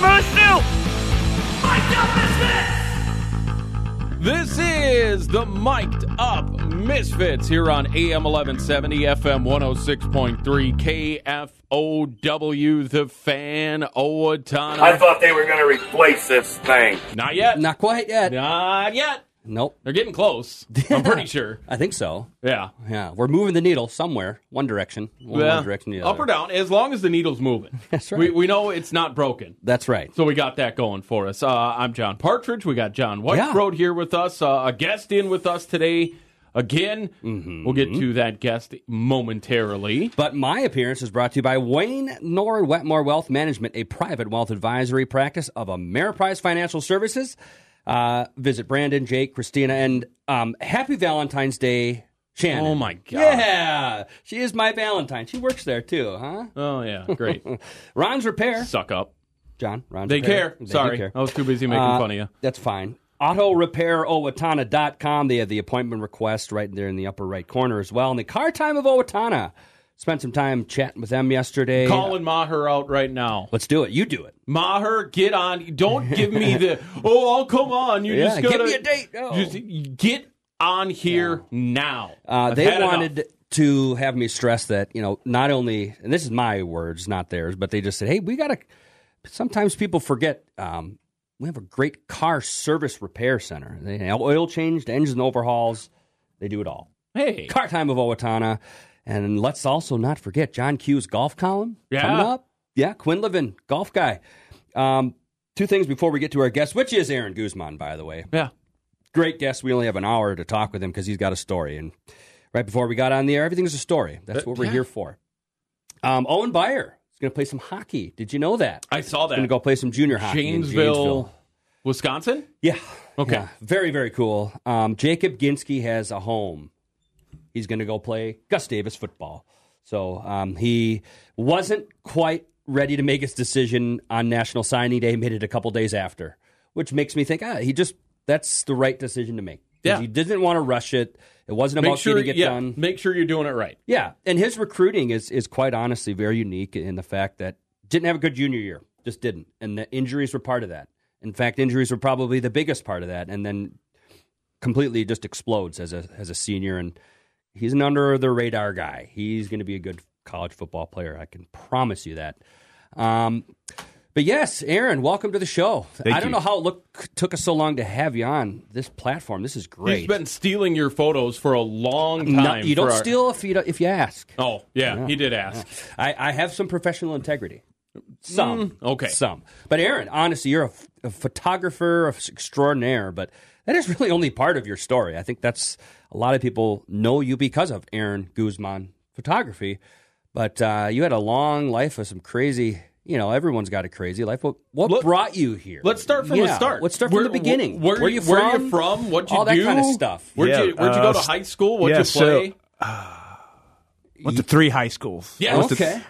move, Steele! Mic'd Up Misfits! This is the Mic'd Up Misfits here on AM 1170, FM 106.3, KFOW, The Fan, Owatonna. I thought they were going to replace this thing. Not yet. Not quite yet. Not yet. Nope. They're getting close, I'm pretty sure. I think so. Yeah. Yeah. We're moving the needle somewhere, one direction. One direction to the other. Up or down, as long as the needle's moving. That's right. We know it's not broken. That's right. So we got that going for us. I'm John Partridge. We got John Whitebroad here with us, a guest in with us today. Again, we'll get to that guest momentarily. But my appearance is brought to you by Wayne Nord Wetmore Wealth Management, a private wealth advisory practice of Ameriprise Financial Services. Visit Brandon, Jake, Christina, and happy Valentine's Day, Shannon. Oh, my God. Yeah. She is my Valentine. She works there, too, huh? Oh, yeah. Great. Ron's Repair. Suck up. John, Ron's Repair. They care. Sorry. Care. I was too busy making fun of you. That's fine. Auto Repair Owatonna.com. They have the appointment request right there in the upper right corner as well. And the Car Time of Owatonna. Spent some time chatting with them yesterday. Calling Maher out right now. Let's do it. You do it. Maher, get on. Don't give me the, I'll come on. You just gotta, give me a date. No. Just get on here now. They wanted to have me stress that, not only, and this is my words, not theirs, but they just said, hey, sometimes people forget, we have a great car service repair center. They have oil changed, engine overhauls. They do it all. Hey. Car Time of Owatonna. And let's also not forget John Q's golf column coming up. Yeah, Quinn Levin, golf guy. Two things before we get to our guest, which is Aaron Guzman, by the way. Yeah. Great guest. We only have an hour to talk with him because he's got a story. And right before we got on the air, everything's a story. That's what we're here for. Owen Beyer is going to play some hockey. Did you know that? I saw that. He's going to go play some junior hockey in Janesville, Wisconsin? Yeah. Okay. Yeah. Very, very cool. Jacob Ginski has a home. He's going to go play Gus Davis football. So he wasn't quite ready to make his decision on National Signing Day. He made it a couple days after, which makes me think, that's the right decision to make. Yeah. He didn't want to rush it. It wasn't about getting it done. Make sure you're doing it right. Yeah, and his recruiting is quite honestly very unique in the fact that didn't have a good junior year, just didn't. And the injuries were part of that. In fact, injuries were probably the biggest part of that, and then completely just explodes as a senior and he's an under-the-radar guy. He's going to be a good college football player. I can promise you that. But yes, Aaron, welcome to the show. I don't know how it took us so long to have you on this platform. This is great. He's been stealing your photos for a long time. No, you don't steal if you ask. Oh, yeah, he did ask. Yeah. I have some professional integrity. Some. Okay. Some. But Aaron, honestly, you're a photographer extraordinaire, but that is really only part of your story. I think that's a lot of people know you because of Aaron Guzman Photography, but you had a long life of some crazy, everyone's got a crazy life. What brought you here? Let's start from the start. Let's start from the beginning. Where are you from? What'd you do? All that kind of stuff. Where'd you go to high school? What'd you play? Went to three high schools. Yeah, I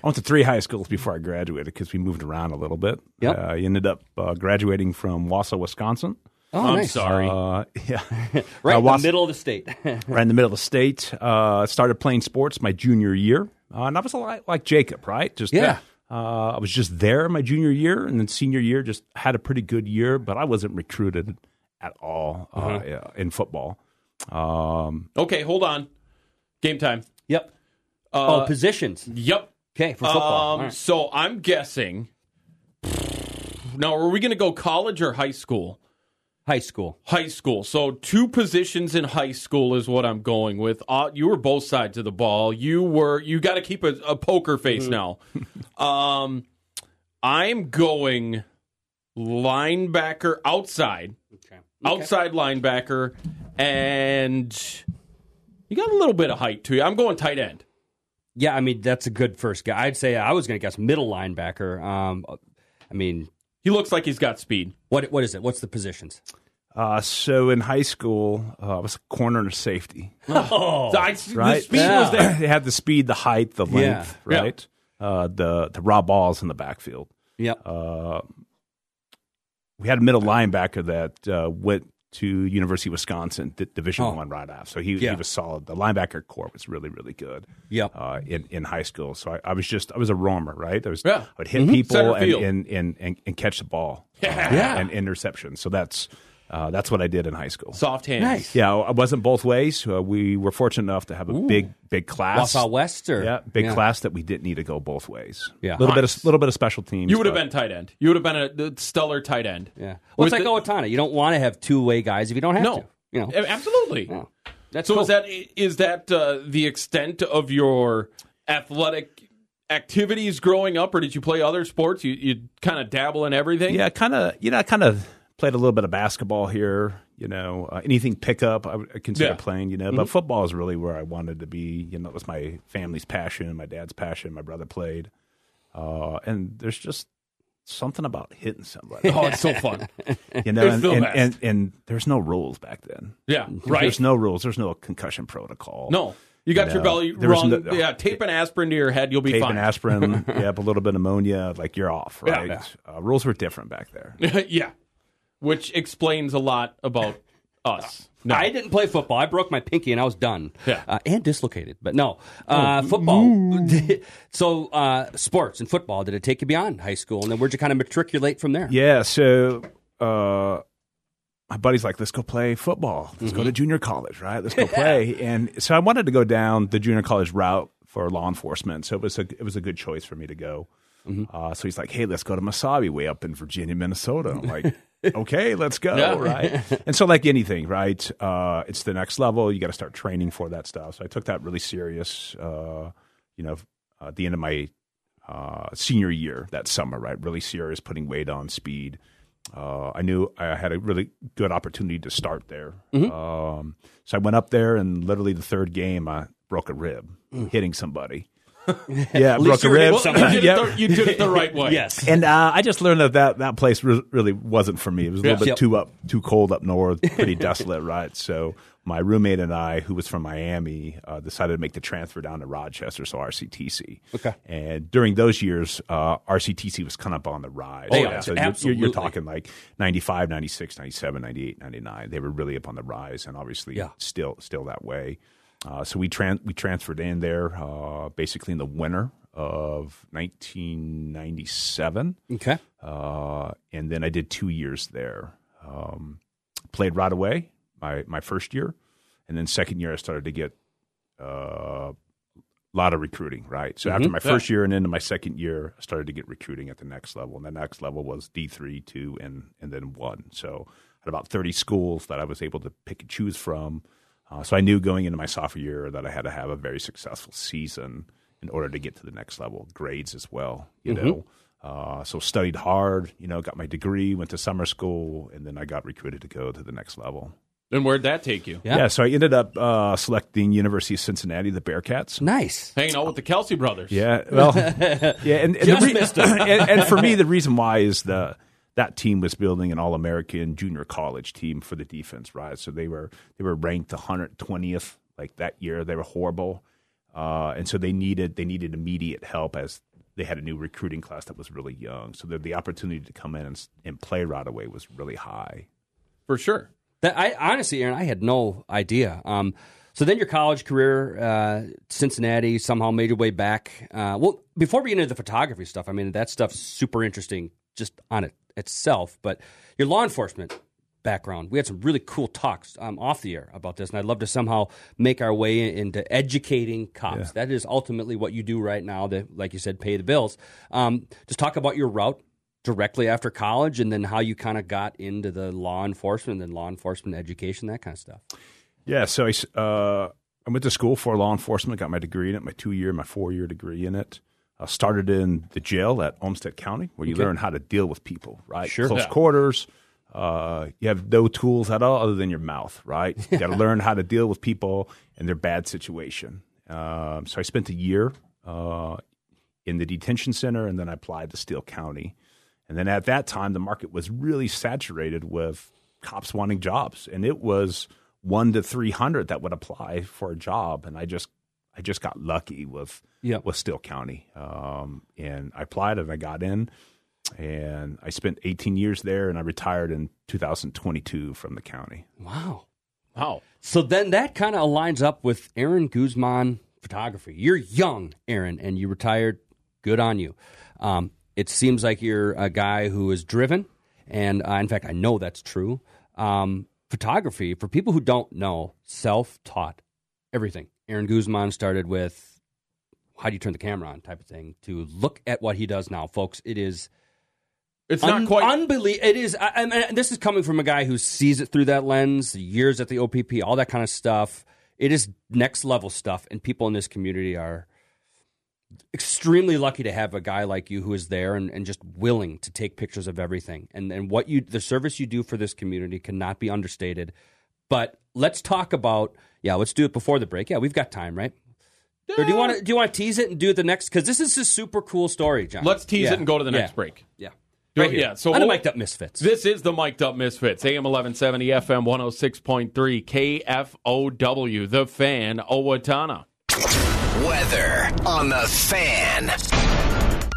went to three high schools before I graduated because we moved around a little bit. Yep. I ended up graduating from Wausau, Wisconsin. Oh, I'm sorry. Right in the middle of the state. Right in the middle of the state. I started playing sports my junior year. And I was a lot like Jacob, right? I was just there my junior year, and then senior year just had a pretty good year, but I wasn't recruited at all in football. Okay, hold on. Game time. Yep. Positions. Yep. Okay, for football. Right. So I'm guessing. Now, are we going to go college or high school? High school. So two positions in high school is what I'm going with. You were both sides of the ball. You got to keep a poker face now. I'm going linebacker outside. Okay. Outside linebacker. And you got a little bit of height to you. I'm going tight end. Yeah, I mean, that's a good first guy. I'd say I was going to guess middle linebacker. He looks like he's got speed. What is it? What's the positions? So in high school, I was a corner and a safety. Oh, the speed was there. They had the speed, the height, the length, right? Yeah. The raw balls in the backfield. Yep. We had a middle linebacker that went to University of Wisconsin, Division I right-off. So he was solid. The linebacker corps was really, really good. Yep. In high school. So I was a roamer, right? I would hit people and catch the ball. And interception. So that's what I did in high school. Soft hands. Nice. Yeah, I wasn't both ways. We were fortunate enough to have a big class. Wausau West, class that we didn't need to go both ways. Yeah, little bit of special teams. You would have been tight end. You would have been a stellar tight end. Yeah. Well, it's like Owatonna. You don't want to have two-way guys if you don't have to. You know. Absolutely. Yeah. That's so cool. Is that the extent of your athletic activities growing up, or did you play other sports? You kind of dabble in everything. Yeah, I kind of. Played a little bit of basketball here, anything pickup I would consider playing, But football is really where I wanted to be. It was my family's passion, my dad's passion. My brother played, and there's just something about hitting somebody. Oh, it's so fun, and there's no rules back then. Yeah, right. There's no rules. There's no concussion protocol. No. You got your belly wrung. Tape an aspirin to your head. You'll be fine. Tape an aspirin. A little bit of ammonia. Like, you're off, right? Yeah. Rules were different back there. Yeah. Which explains a lot about us. No. I didn't play football. I broke my pinky and I was done. Yeah. And dislocated. But no, football. So sports and football, did it take you beyond high school? And then where'd you kind of matriculate from there? Yeah, so my buddy's like, let's go play football. Let's go to junior college, right? Let's go play. And so I wanted to go down the junior college route for law enforcement. So it was a good choice for me to go. Mm-hmm. So he's like, hey, let's go to Mesabi way up in Virginia, Minnesota. I'm like, okay, let's go, right? And so like anything, right, it's the next level. You got to start training for that stuff. So I took that really serious, at the end of my senior year that summer, right? Really serious, putting weight on, speed. I knew I had a really good opportunity to start there. Mm-hmm. So I went up there, and literally the third game, I broke a rib, hitting somebody. Yeah, broke a rib. You did it the right way. Yes. And I just learned that place really wasn't for me. It was a little bit too cold up north, pretty desolate, right? So my roommate and I, who was from Miami, decided to make the transfer down to Rochester, so RCTC. Okay. And during those years, RCTC was kind of on the rise. Oh, yeah. So you're talking like 95, 96, 97, 98, 99. They were really up on the rise, and obviously still that way. So we transferred in there basically in the winter of 1997. Okay. And then I did 2 years there. Played right away my first year. And then second year I started to get a lot of recruiting, right? So after my first year and into my second year, I started to get recruiting at the next level. And the next level was D3, 2, and then 1. So I had about 30 schools that I was able to pick and choose from. So I knew going into my sophomore year that I had to have a very successful season in order to get to the next level. Grades as well, know. So studied hard, got my degree, went to summer school, and then I got recruited to go to the next level. And where'd that take you? Yeah, so I ended up selecting University of Cincinnati, the Bearcats. Nice. Hanging out with the Kelsey brothers. Yeah, well, and just missed it. And for me, the reason why is that team was building an All-American junior college team for the defense, right? So they were ranked 120th like that year. They were horrible, and so they needed immediate help as they had a new recruiting class that was really young. So the opportunity to come in and play right away was really high, for sure. Honestly, Aaron, I had no idea. So then your college career, Cincinnati, somehow made your way back. Well, before we get into the photography stuff, I mean that stuff's super interesting just on it. Itself, but your law enforcement background, we had some really cool talks off the air about this, and I'd love to somehow make our way into educating cops. Yeah. That is ultimately what you do right now to, like you said, pay the bills. Just talk about your route directly after college and then how you kind of got into the law enforcement and then law enforcement education, that kind of stuff. Yeah, so I went to school for law enforcement, got my degree in it, my 2-year, my 4-year degree in it. I started in the jail at Olmsted County, where you learn how to deal with people, right? Sure. Close quarters. You have no tools at all other than your mouth, right? You got to learn how to deal with people in their bad situation. So I spent a year in the detention center, and then I applied to Steele County. And then at that time, the market was really saturated with cops wanting jobs, and it was 1 to 300 that would apply for a job, and I just got lucky with Steele County, and I applied and I got in. And I spent 18 years there, and I retired in 2022 from the county. Wow. Wow. So then that kind of aligns up with Aaron Guzman Photography. You're young, Aaron, and you retired. Good on you. It seems like you're a guy who is driven, and in fact, I know that's true. Photography, for people who don't know, self-taught everything. Aaron Guzman started with how do you turn the camera on type of thing to look at what he does now, folks. It is... It's not quite unbelievable. It is. I mean, this is coming from a guy who sees it through that lens, years at the OPP, all that kind of stuff. It is next level stuff, and people in this community are extremely lucky to have a guy like you who is there and just willing to take pictures of everything. And what you, the service you do for this community cannot be understated. But let's talk about Let's do it before the break. Yeah, we've got time, right? Or do you want to tease it and do it the next? Because this is a super cool story, John. Let's tease it and go to the next break. Yeah. Right here. Yeah, so on the Mic'd Up Misfits. This is the Mic'd Up Misfits. AM 1170, FM 106.3, KFOW, The Fan, Owatonna. Weather on The Fan.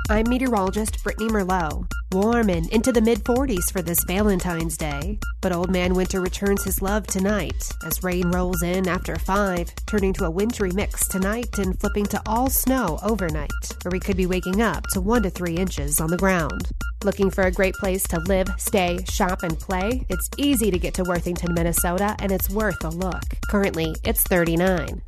I'm meteorologist Brittany Merlot. Warm and into the mid-40s for this Valentine's Day. But Old Man Winter returns his love tonight as rain rolls in after 5, turning to a wintry mix tonight and flipping to all snow overnight, where we could be waking up to 1 to 3 inches on the ground. Looking for a great place to live, stay, shop, and play? It's easy to get to Worthington, Minnesota, and it's worth a look. Currently, it's 39.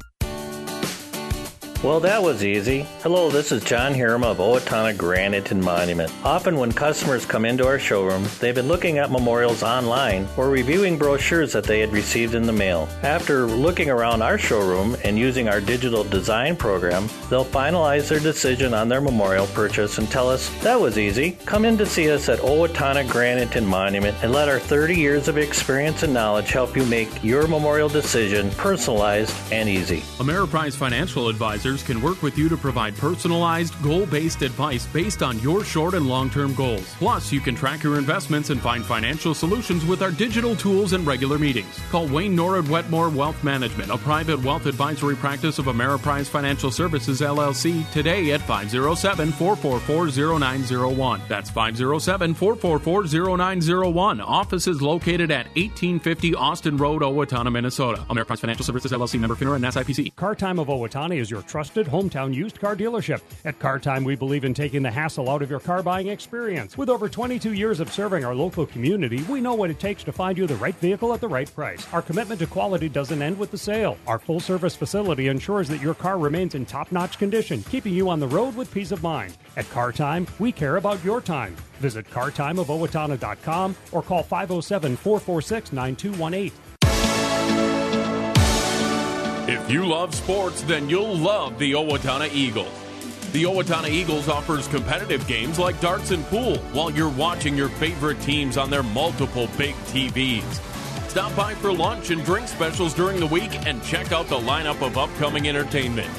Well, that was easy. Hello, this is John Hiram of Owatonna Granite and Monument. Often when customers come into our showroom, they've been looking at memorials online or reviewing brochures that they had received in the mail. After looking around our showroom and using our digital design program, they'll finalize their decision on their memorial purchase and tell us, that was easy. Come in to see us at Owatonna Granite and Monument and let our 30 years of experience and knowledge help you make your memorial decision personalized and easy. Ameriprise Financial Advisors can work with you to provide personalized, goal-based advice based on your short and long-term goals. Plus, you can track your investments and find financial solutions with our digital tools and regular meetings. Call Wayne Norwood Wetmore Wealth Management, a private wealth advisory practice of Ameriprise Financial Services, LLC, today at 507-444-0901. That's 507-444-0901. Office is located at 1850 Austin Road, Owatonna, Minnesota. Ameriprise Financial Services, LLC, member FINRA and SIPC. Car Time of Owatonna is your trusted hometown used car dealership. At Car Time, we believe in taking the hassle out of your car buying experience. With over 22 years of serving our local community, we know what it takes to find you the right vehicle at the right price. Our commitment to quality doesn't end with the sale. Our full-service facility ensures that your car remains in top-notch condition, keeping you on the road with peace of mind. At Car Time, we care about your time. Visit cartimeofowatonna.com or call 507-446-9218. If you love sports, then you'll love the Owatonna Eagles. The Owatonna Eagles offers competitive games like darts and pool while you're watching your favorite teams on their multiple big TVs. Stop by for lunch and drink specials during the week and check out the lineup of upcoming entertainment.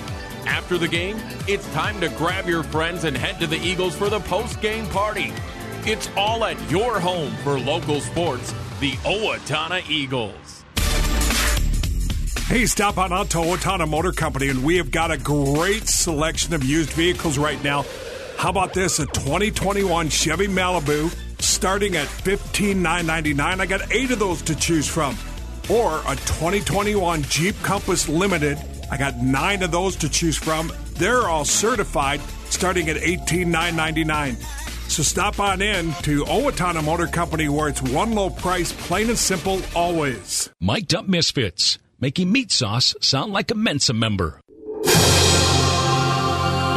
After the game, it's time to grab your friends and head to the Eagles for the post-game party. It's all at your home for local sports, the Owatonna Eagles. Hey, stop on out to Owatonna Motor Company, and we have got a great selection of used vehicles right now. How about this? A 2021 Chevy Malibu starting at $15,999. I got 8 of those to choose from. Or a 2021 Jeep Compass Limited. I got 9 of those to choose from. They're all certified starting at $18,999. So stop on in to Owatonna Motor Company, where it's one low price, plain and simple, always. Mic'd Up Misfits. Making meat sauce sound like a Mensa member. This is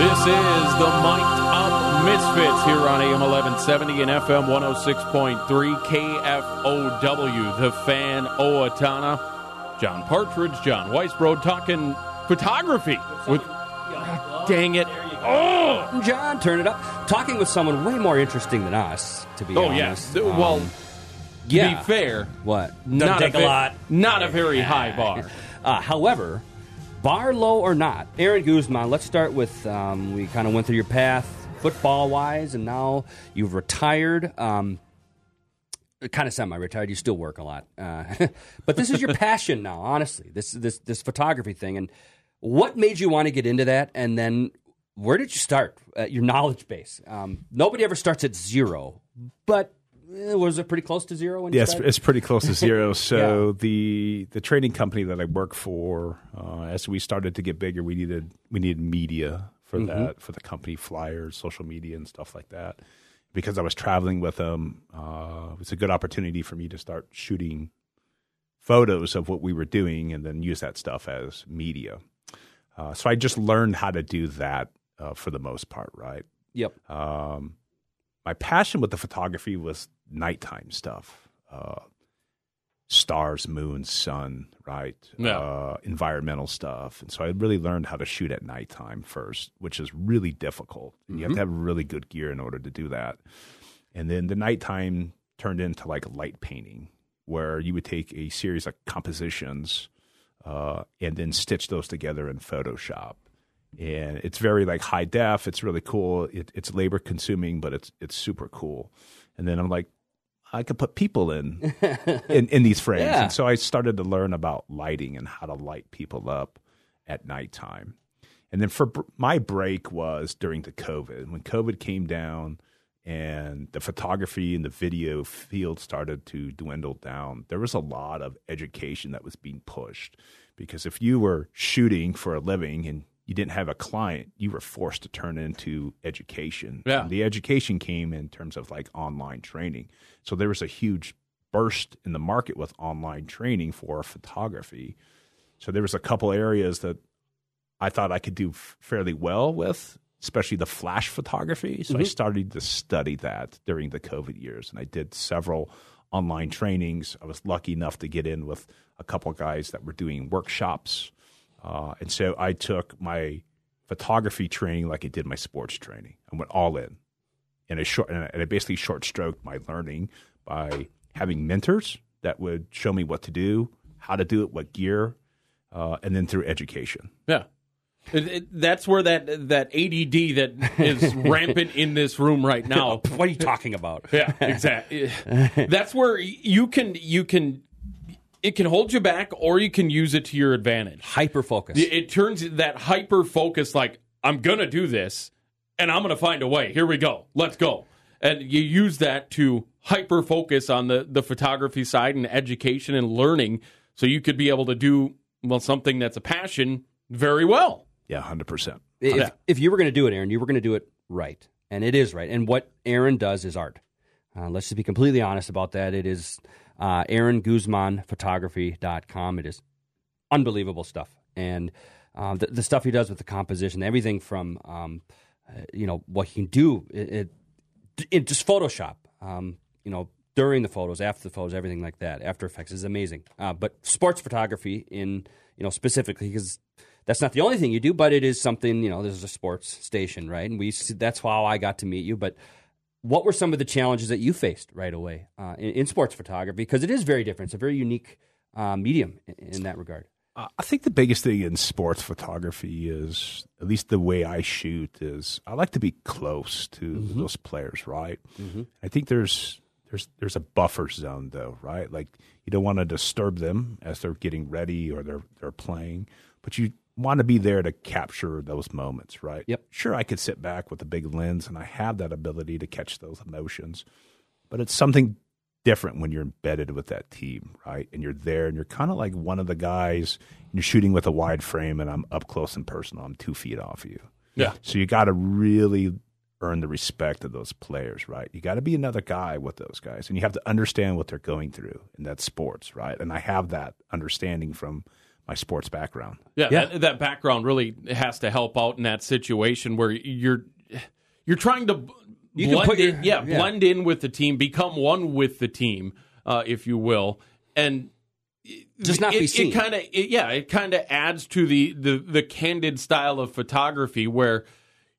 the Mic'd Up Misfits here on AM 1170 and FM 106.3 KFOW, The Fan, Owatonna. John Partridge, John Weisbrod, talking photography with... Dang it. Oh! John, turn it up. Talking with someone way more interesting than us, to be honest. Oh, yes. To be fair, not a very high bar. However, bar low or not, Aaron Guzman, let's start with, we kind of went through your path football-wise, and now you've retired, kind of semi-retired. You still work a lot. But this is your passion now, honestly, this photography thing. And what made you want to get into that, and then where did you start at your knowledge base? Nobody ever starts at zero, but was it pretty close to zero? When you started? It's pretty close to zero. So the trading company that I work for, as we started to get bigger, we needed media for that, for the company, flyers, social media, and stuff like that. Because I was traveling with them, it was a good opportunity for me to start shooting photos of what we were doing and then use that stuff as media. So I just learned how to do that for the most part, right? Yep. My passion with the photography was nighttime stuff. Stars, moon, sun, right? Yeah. Environmental stuff. And so I really learned how to shoot at nighttime first, which is really difficult. And you have to have really good gear in order to do that. And then the nighttime turned into like light painting, where you would take a series of compositions and then stitch those together in Photoshop. And it's very like high def. It's really cool. It's labor consuming, but it's super cool. And then I'm like, I could put people in these frames. Yeah. And so I started to learn about lighting and how to light people up at nighttime. And then my break was during the COVID. When COVID came down and the photography and the video field started to dwindle down, there was a lot of education that was being pushed. Because if you were shooting for a living and you didn't have a client, you were forced to turn into education. Yeah. And the education came in terms of like online training. So there was a huge burst in the market with online training for photography. So there was a couple areas that I thought I could do fairly well with, especially the flash photography. So I started to study that during the COVID years, and I did several online trainings. I was lucky enough to get in with a couple guys that were doing workshops. And so I took my photography training like I did my sports training. I went all in. And I basically short-stroked my learning by having mentors that would show me what to do, how to do it, what gear, and then through education. Yeah. That's where that ADD that is rampant in this room right now. What are you talking about? Yeah, exactly. That's where you can it can hold you back, or you can use it to your advantage. Hyper-focus. It turns that hyper-focus, like, I'm going to do this, and I'm going to find a way. Here we go. Let's go. And you use that to hyper-focus on the photography side and education and learning, so you could be able to do, well, something that's a passion very well. Yeah, 100%. If you were going to do it, Aaron, you were going to do it right. And it is right. And what Aaron does is art. Let's just be completely honest about that. It is... Aaron Guzman Photography.com. It is unbelievable stuff. And the stuff he does with the composition, everything from, what he can do in just Photoshop, during the photos, after the photos, everything like that. After Effects is amazing. But sports photography specifically, because that's not the only thing you do, but it is something, this is a sports station, right? And that's how I got to meet you, but... What were some of the challenges that you faced right away in sports photography? Because it is very different. It's a very unique medium in that regard. I think the biggest thing in sports photography is, at least the way I shoot, is I like to be close to those players, right? I think there's a buffer zone, though, right? Like, you don't want to disturb them as they're getting ready or they're playing, but you want to be there to capture those moments, right? Yep. Sure, I could sit back with a big lens, and I have that ability to catch those emotions, but it's something different when you're embedded with that team, right? And you're there, and you're kind of like one of the guys, and you're shooting with a wide frame, and I'm up close and personal. I'm 2 feet off you. Yeah. So you got to really earn the respect of those players, right? You got to be another guy with those guys, and you have to understand what they're going through, and that's sports, right? And I have that understanding from my sports background. Yeah. That background really has to help out in that situation where you're trying to blend in with the team, become one with the team, if you will, and just not be seen. It kind of adds to the candid style of photography where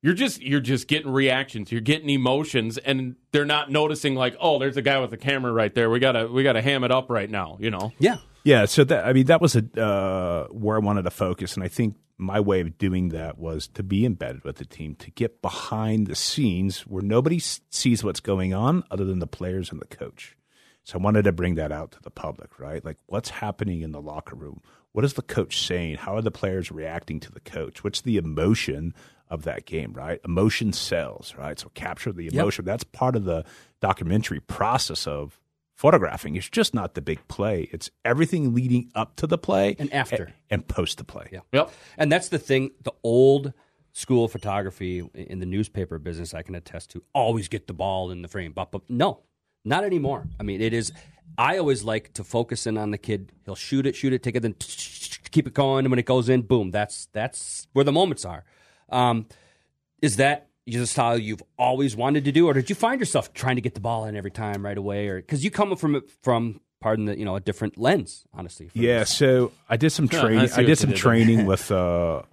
you're just getting reactions, you're getting emotions, and they're not noticing like, oh, there's a guy with a camera right there. We gotta ham it up right now, Yeah. Yeah, so that was where I wanted to focus, and I think my way of doing that was to be embedded with the team, to get behind the scenes where nobody sees what's going on other than the players and the coach. So I wanted to bring that out to the public, right? Like, what's happening in the locker room? What is the coach saying? How are the players reacting to the coach? What's the emotion of that game, right? Emotion sells, right? So capture the emotion. Yep. That's part of the documentary process of photographing. It's just not the big play. It's everything leading up to the play. And after. And post the play. Yeah. Yep. And that's the thing, the old school photography in the newspaper business, I can attest to, always get the ball in the frame. But no, not anymore. I mean, it is, I always like to focus in on the kid. He'll shoot it, take it, then keep it going. And when it goes in, boom, that's where the moments are. Is that just how you've always wanted to do, or did you find yourself trying to get the ball in every time right away? Or because you come from pardon the, you know, a different lens, honestly. Yeah, this. So I did some training. I did some training with a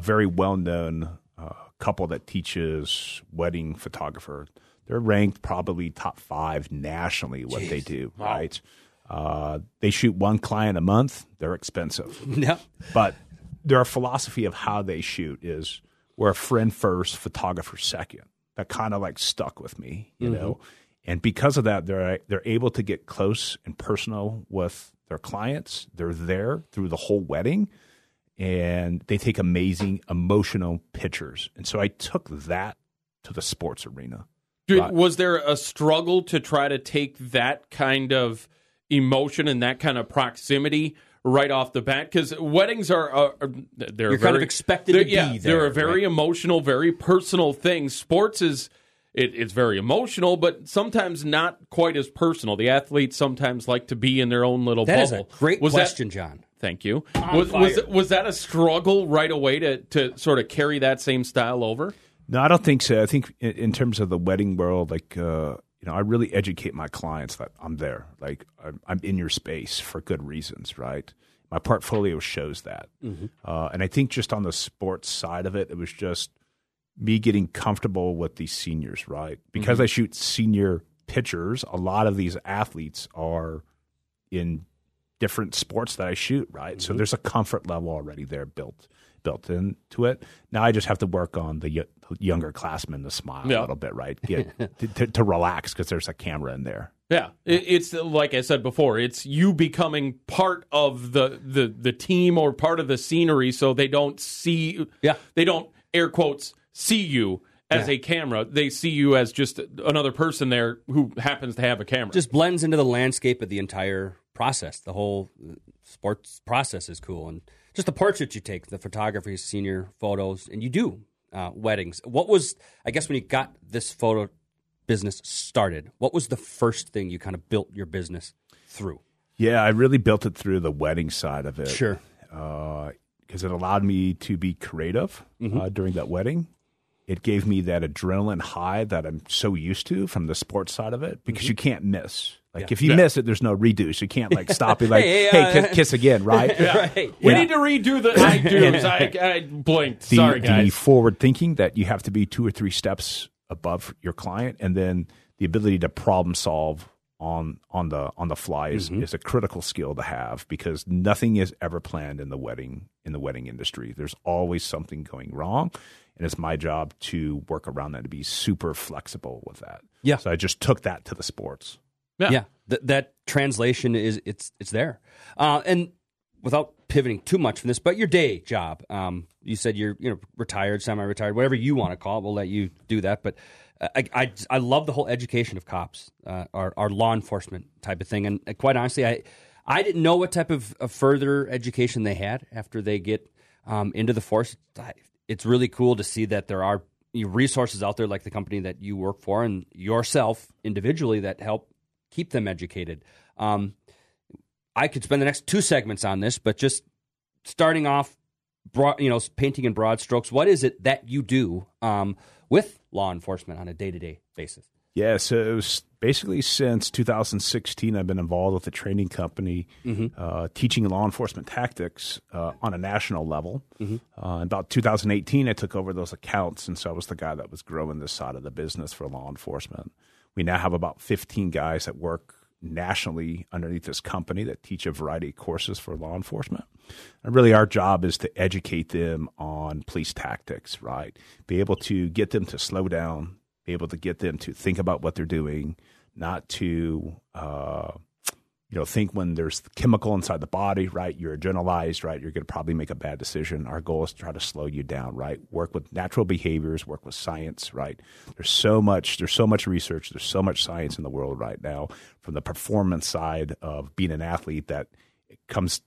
very well-known couple that teaches wedding photographer. They're ranked probably top 5 nationally. What they do, wow. Right? They shoot one client a month. They're expensive. Yeah, but their philosophy of how they shoot is, we're a friend first, photographer second. That kind of like stuck with me, you mm-hmm. know. And because of that, they're able to get close and personal with their clients. They're there through the whole wedding, and they take amazing emotional pictures. And so I took that to the sports arena. Was there a struggle to try to take that kind of emotion and that kind of proximity right off the bat? Because weddings are they're You're very, kind of expected to yeah, be there. They're a very right? emotional, very personal thing. Sports is it's very emotional, but sometimes not quite as personal. The athletes sometimes like to be in their own little that bubble. Is a great was question, that, John. Thank you. Was that a struggle right away to sort of carry that same style over? No, I don't think so. I think in terms of the wedding world, like you know, I really educate my clients that I'm there. Like, I'm in your space for good reasons, right? My portfolio shows that. Mm-hmm. And I think just on the sports side of it, it was just me getting comfortable with these seniors, right? Because mm-hmm. I shoot senior pitchers, a lot of these athletes are in different sports that I shoot, right? Mm-hmm. So there's a comfort level already there built into it. Now I just have to work on the younger classmen to smile yeah. a little bit, right? Get to relax because there's a camera in there. Yeah, it's like I said before, it's you becoming part of the team or part of the scenery, so they don't see. Yeah. They don't air quotes see you as yeah. a camera. They see you as just another person there who happens to have a camera. Just blends into the landscape of the entire process. The whole sports process is cool, and just the parts that you take, the photography, senior photos, and you do weddings. What was, I guess, when you got this photo business started, what was the first thing you kind of built your business through? Yeah, I really built it through the wedding side of it. Sure. Because it allowed me to be creative mm-hmm. During that wedding. It gave me that adrenaline high that I'm so used to from the sports side of it, because mm-hmm. you can't miss. Like, yeah. if you yeah. miss it, there's no redo. So you can't, like, stop and, like, hey, kiss again, right? Yeah. Right. We yeah. need to redo the I do's. I blinked. Sorry, guys. The forward thinking that you have to be 2 or 3 steps above your client, and then the ability to problem solve on the fly mm-hmm. is a critical skill to have, because nothing is ever planned in the wedding industry. There's always something going wrong. And it's my job to work around that, to be super flexible with that. Yeah. So I just took that to the sports. Yeah. Yeah. That translation is it's there. And without pivoting too much from this, but your day job, you said you're retired, semi-retired, whatever you want to call it. We'll let you do that. But I love the whole education of cops, our law enforcement type of thing. And quite honestly, I didn't know what type of further education they had after they get into the force. It's really cool to see that there are resources out there, like the company that you work for and yourself individually, that help keep them educated. I could spend the next 2 segments on this, but just starting off, painting in broad strokes, what is it that you do with law enforcement on a day-to-day basis? Yeah, so it was basically since 2016, I've been involved with a training company mm-hmm. Teaching law enforcement tactics on a national level. Mm-hmm. About 2018, I took over those accounts, and so I was the guy that was growing this side of the business for law enforcement. We now have about 15 guys that work nationally underneath this company that teach a variety of courses for law enforcement. And really our job is to educate them on police tactics, right? Be able to get them to slow down, be able to get them to think about what they're doing, not to you know, think when there's chemical inside the body, right? You're adrenalized, right? You're going to probably make a bad decision. Our goal is to try to slow you down, right? Work with natural behaviors, work with science, right? There's so much research, there's so much science in the world right now from the performance side of being an athlete that it comes.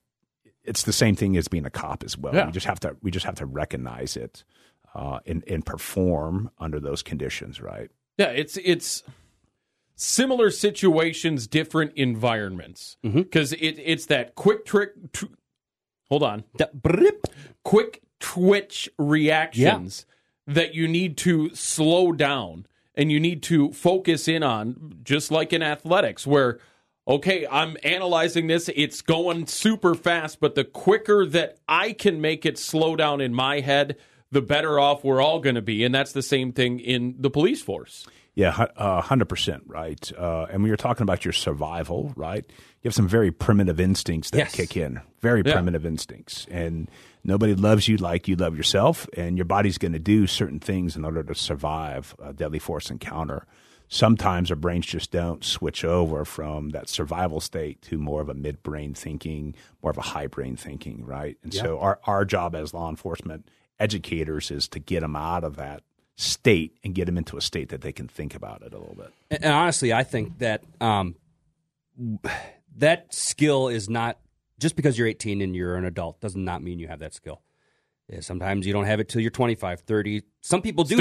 It's the same thing as being a cop as well. Yeah. We just have to recognize it and perform under those conditions, right? Yeah, it's similar situations, different environments. Because it's that quick trick. Hold on. Quick twitch reactions that you need to slow down and you need to focus in on, just like in athletics where, okay, I'm analyzing this. It's going super fast, but the quicker that I can make it slow down in my head, the better off we're all going to be. And that's the same thing in the police force. Yeah, 100%, right? And we were talking about your survival, right? You have some very primitive instincts that kick in, primitive instincts. And nobody loves you like you love yourself, and your body's going to do certain things in order to survive a deadly force encounter. Sometimes our brains just don't switch over from that survival state to more of a mid-brain thinking, more of a high-brain thinking, right? And so our job as law enforcement educators is to get them out of that state and get them into a state that they can think about it a little bit. And honestly, I think that that skill is not just because you're 18 and you're an adult does not mean you have that skill. Yeah, sometimes you don't have it till you're 25, 30. Some people do.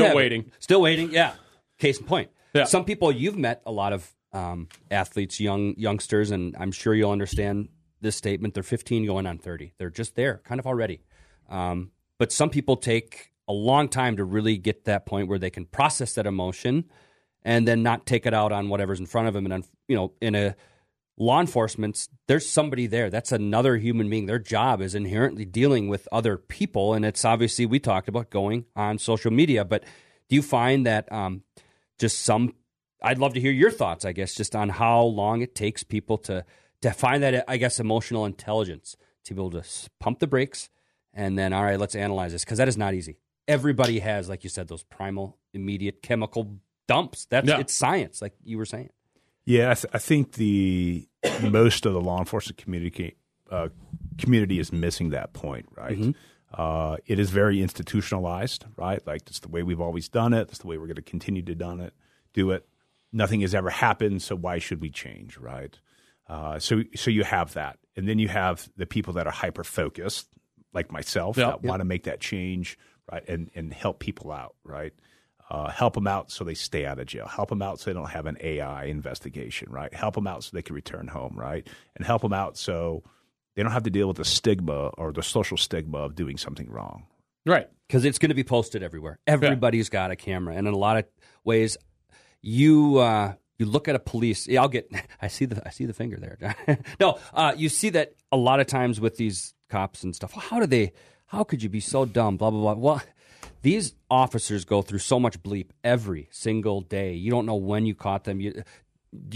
Still waiting. Yeah. Case in point. Yeah. Some people you've met a lot of athletes, youngsters, and I'm sure you'll understand this statement. They're 15 going on 30. They're just there, kind of already. But some people take a long time to really get that point where they can process that emotion and then not take it out on whatever's in front of them. And, in a law enforcement, there's somebody there. That's another human being. Their job is inherently dealing with other people. And it's obviously, we talked about going on social media, but do you find that I'd love to hear your thoughts, I guess, just on how long it takes people to find that, I guess, emotional intelligence to be able to pump the brakes and then, all right, let's analyze this, because that is not easy. Everybody has, like you said, those primal, immediate chemical dumps. It's science, like you were saying. Yeah, I think the most of the law enforcement community is missing that point, right? It is very institutionalized, right? Like that's the way we've always done it. That's the way we're going to continue to do it. Nothing has ever happened, so why should we change, right? So you have that, and then you have the people that are hyper focused, like myself, that want to make that change. Right, and help people out, right? Help them out so they stay out of jail. Help them out so they don't have an AI investigation, right? Help them out so they can return home, right? And help them out so they don't have to deal with the stigma or the social stigma of doing something wrong. Right, because it's going to be posted everywhere. Everybody's got a camera. And in a lot of ways, you look at a police. I see the finger there. No, you see that a lot of times with these cops and stuff. How could you be so dumb, blah, blah, blah. Well, these officers go through so much bleep every single day. You don't know when you caught them. Do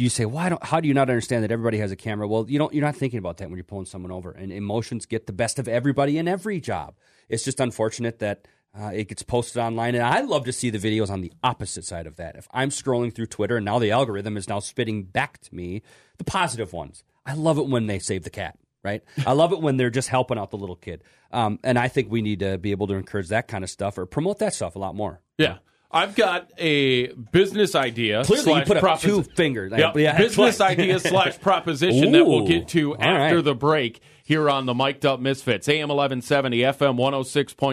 you say, how do you not understand that everybody has a camera? Well, you're not thinking about that when you're pulling someone over. And emotions get the best of everybody in every job. It's just unfortunate that it gets posted online. And I love to see the videos on the opposite side of that. If I'm scrolling through Twitter and now the algorithm is now spitting back to me the positive ones. I love it when they save the cat. Right? I love it when they're just helping out the little kid. And I think we need to be able to encourage that kind of stuff or promote that stuff a lot more. Yeah. I've got a business idea. Clearly you put up two fingers. Yep. Yeah, business idea /proposition that we'll get to after the break here on the Mic'd Up Misfits. AM 1170, FM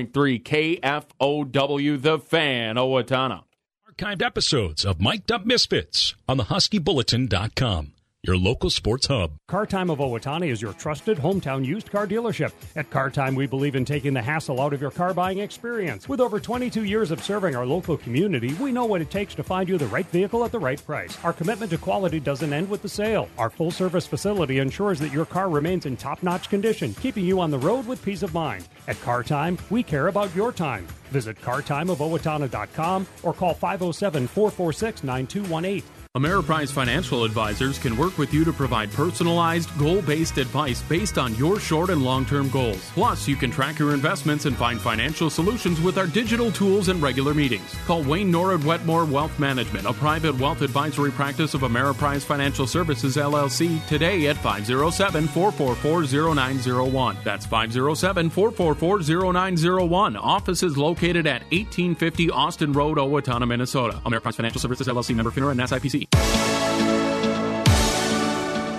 106.3, KFOW, The Fan, Owatonna. Archived episodes of Mic'd Up Misfits on the HuskyBulletin.com. Your local sports hub. Car Time of Owatonna is your trusted hometown used car dealership. At Car Time, we believe in taking the hassle out of your car buying experience. With over 22 years of serving our local community, we know what it takes to find you the right vehicle at the right price. Our commitment to quality doesn't end with the sale. Our full-service facility ensures that your car remains in top-notch condition, keeping you on the road with peace of mind. At Car Time, we care about your time. Visit cartimeofowatonna.com or call 507-446-9218. Ameriprise Financial Advisors can work with you to provide personalized, goal-based advice based on your short and long-term goals. Plus, you can track your investments and find financial solutions with our digital tools and regular meetings. Call Wayne Norwood Wetmore Wealth Management, a private wealth advisory practice of Ameriprise Financial Services, LLC, today at 507-444-0901. That's 507-444-0901. Office is located at 1850 Austin Road, Owatonna, Minnesota. Ameriprise Financial Services, LLC, member FINRA and SIPC.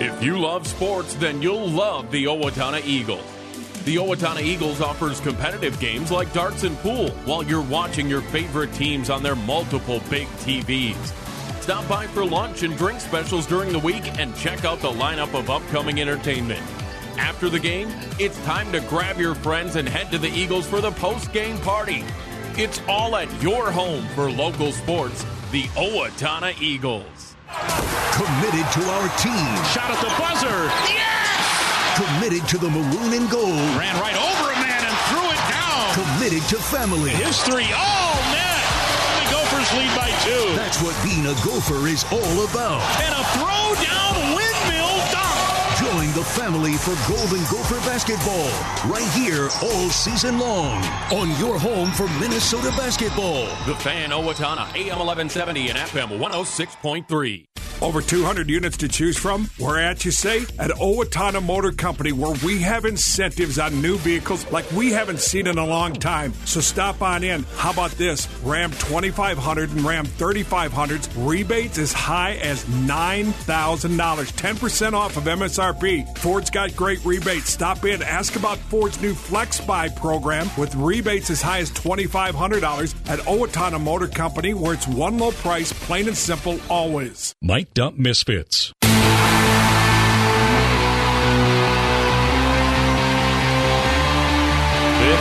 If you love sports, then you'll love the Owatonna Eagle. The Owatonna Eagles offers competitive games like darts and pool while you're watching your favorite teams on their multiple big TVs. Stop by for lunch and drink specials during the week and check out the lineup of upcoming entertainment. After the game, it's time to grab your friends and head to the Eagles for the post-game party. It's all at your home for local sports, the Owatonna Eagles. Committed to our team. Shot at the buzzer. Yes! Committed to the maroon and gold. Ran right over a man and threw it down. Committed to family. His three, all net. The Gophers lead by two. That's what being a Gopher is all about. And a throw down windmill dunk. Join the family for Golden Gopher basketball right here all season long on your home for Minnesota basketball. The Fan Owatonna, AM 1170 and FM 106.3. Over 200 units to choose from? We're at you, say? At Owatonna Motor Company, where we have incentives on new vehicles like we haven't seen in a long time. So stop on in. How about this? Ram 2500 and Ram 3500s rebates as high as $9,000. 10% off of MSRP. Ford's got great rebates. Stop in. Ask about Ford's new Flex Buy program with rebates as high as $2,500 at Owatonna Motor Company, where it's one low price, plain and simple, always. Mike Dump Misfits. This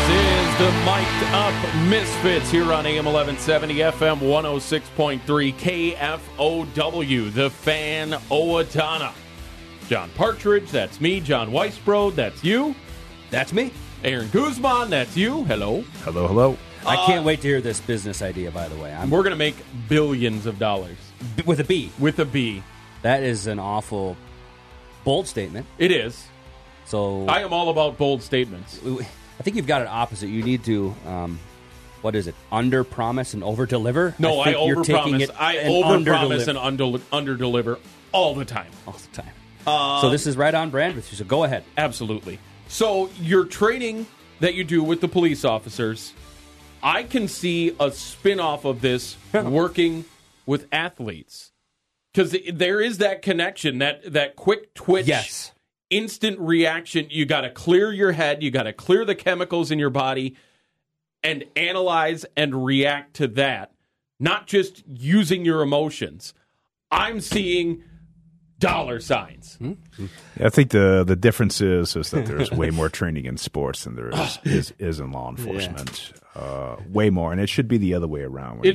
is the Mic'd Up Misfits here on AM 1170, FM 106.3, KFOW, the Fan Owatonna. John Partridge, that's me. John Weisbrod, that's you. That's me. Aaron Guzman, that's you. Hello. Hello, hello. I can't wait to hear this business idea, by the way. We're going to make billions of dollars. With a B. With a B. That is an awful, bold statement. It is. So I am all about bold statements. I think you've got it opposite. You need to, what is it, under-promise and over-deliver? No, I over-promise. I over-promise and under-deliver all the time. All the time. So this is right on brand with you, so go ahead. Absolutely. So your training that you do with the police officers, I can see a spin-off of this working with athletes, because there is that connection, that quick twitch, yes, instant reaction. You got to clear your head. You got to clear the chemicals in your body and analyze and react to that, not just using your emotions. I'm seeing dollar signs. I think the difference is that there's way more training in sports than there is in law enforcement. Yeah. Way more, and it should be the other way around. When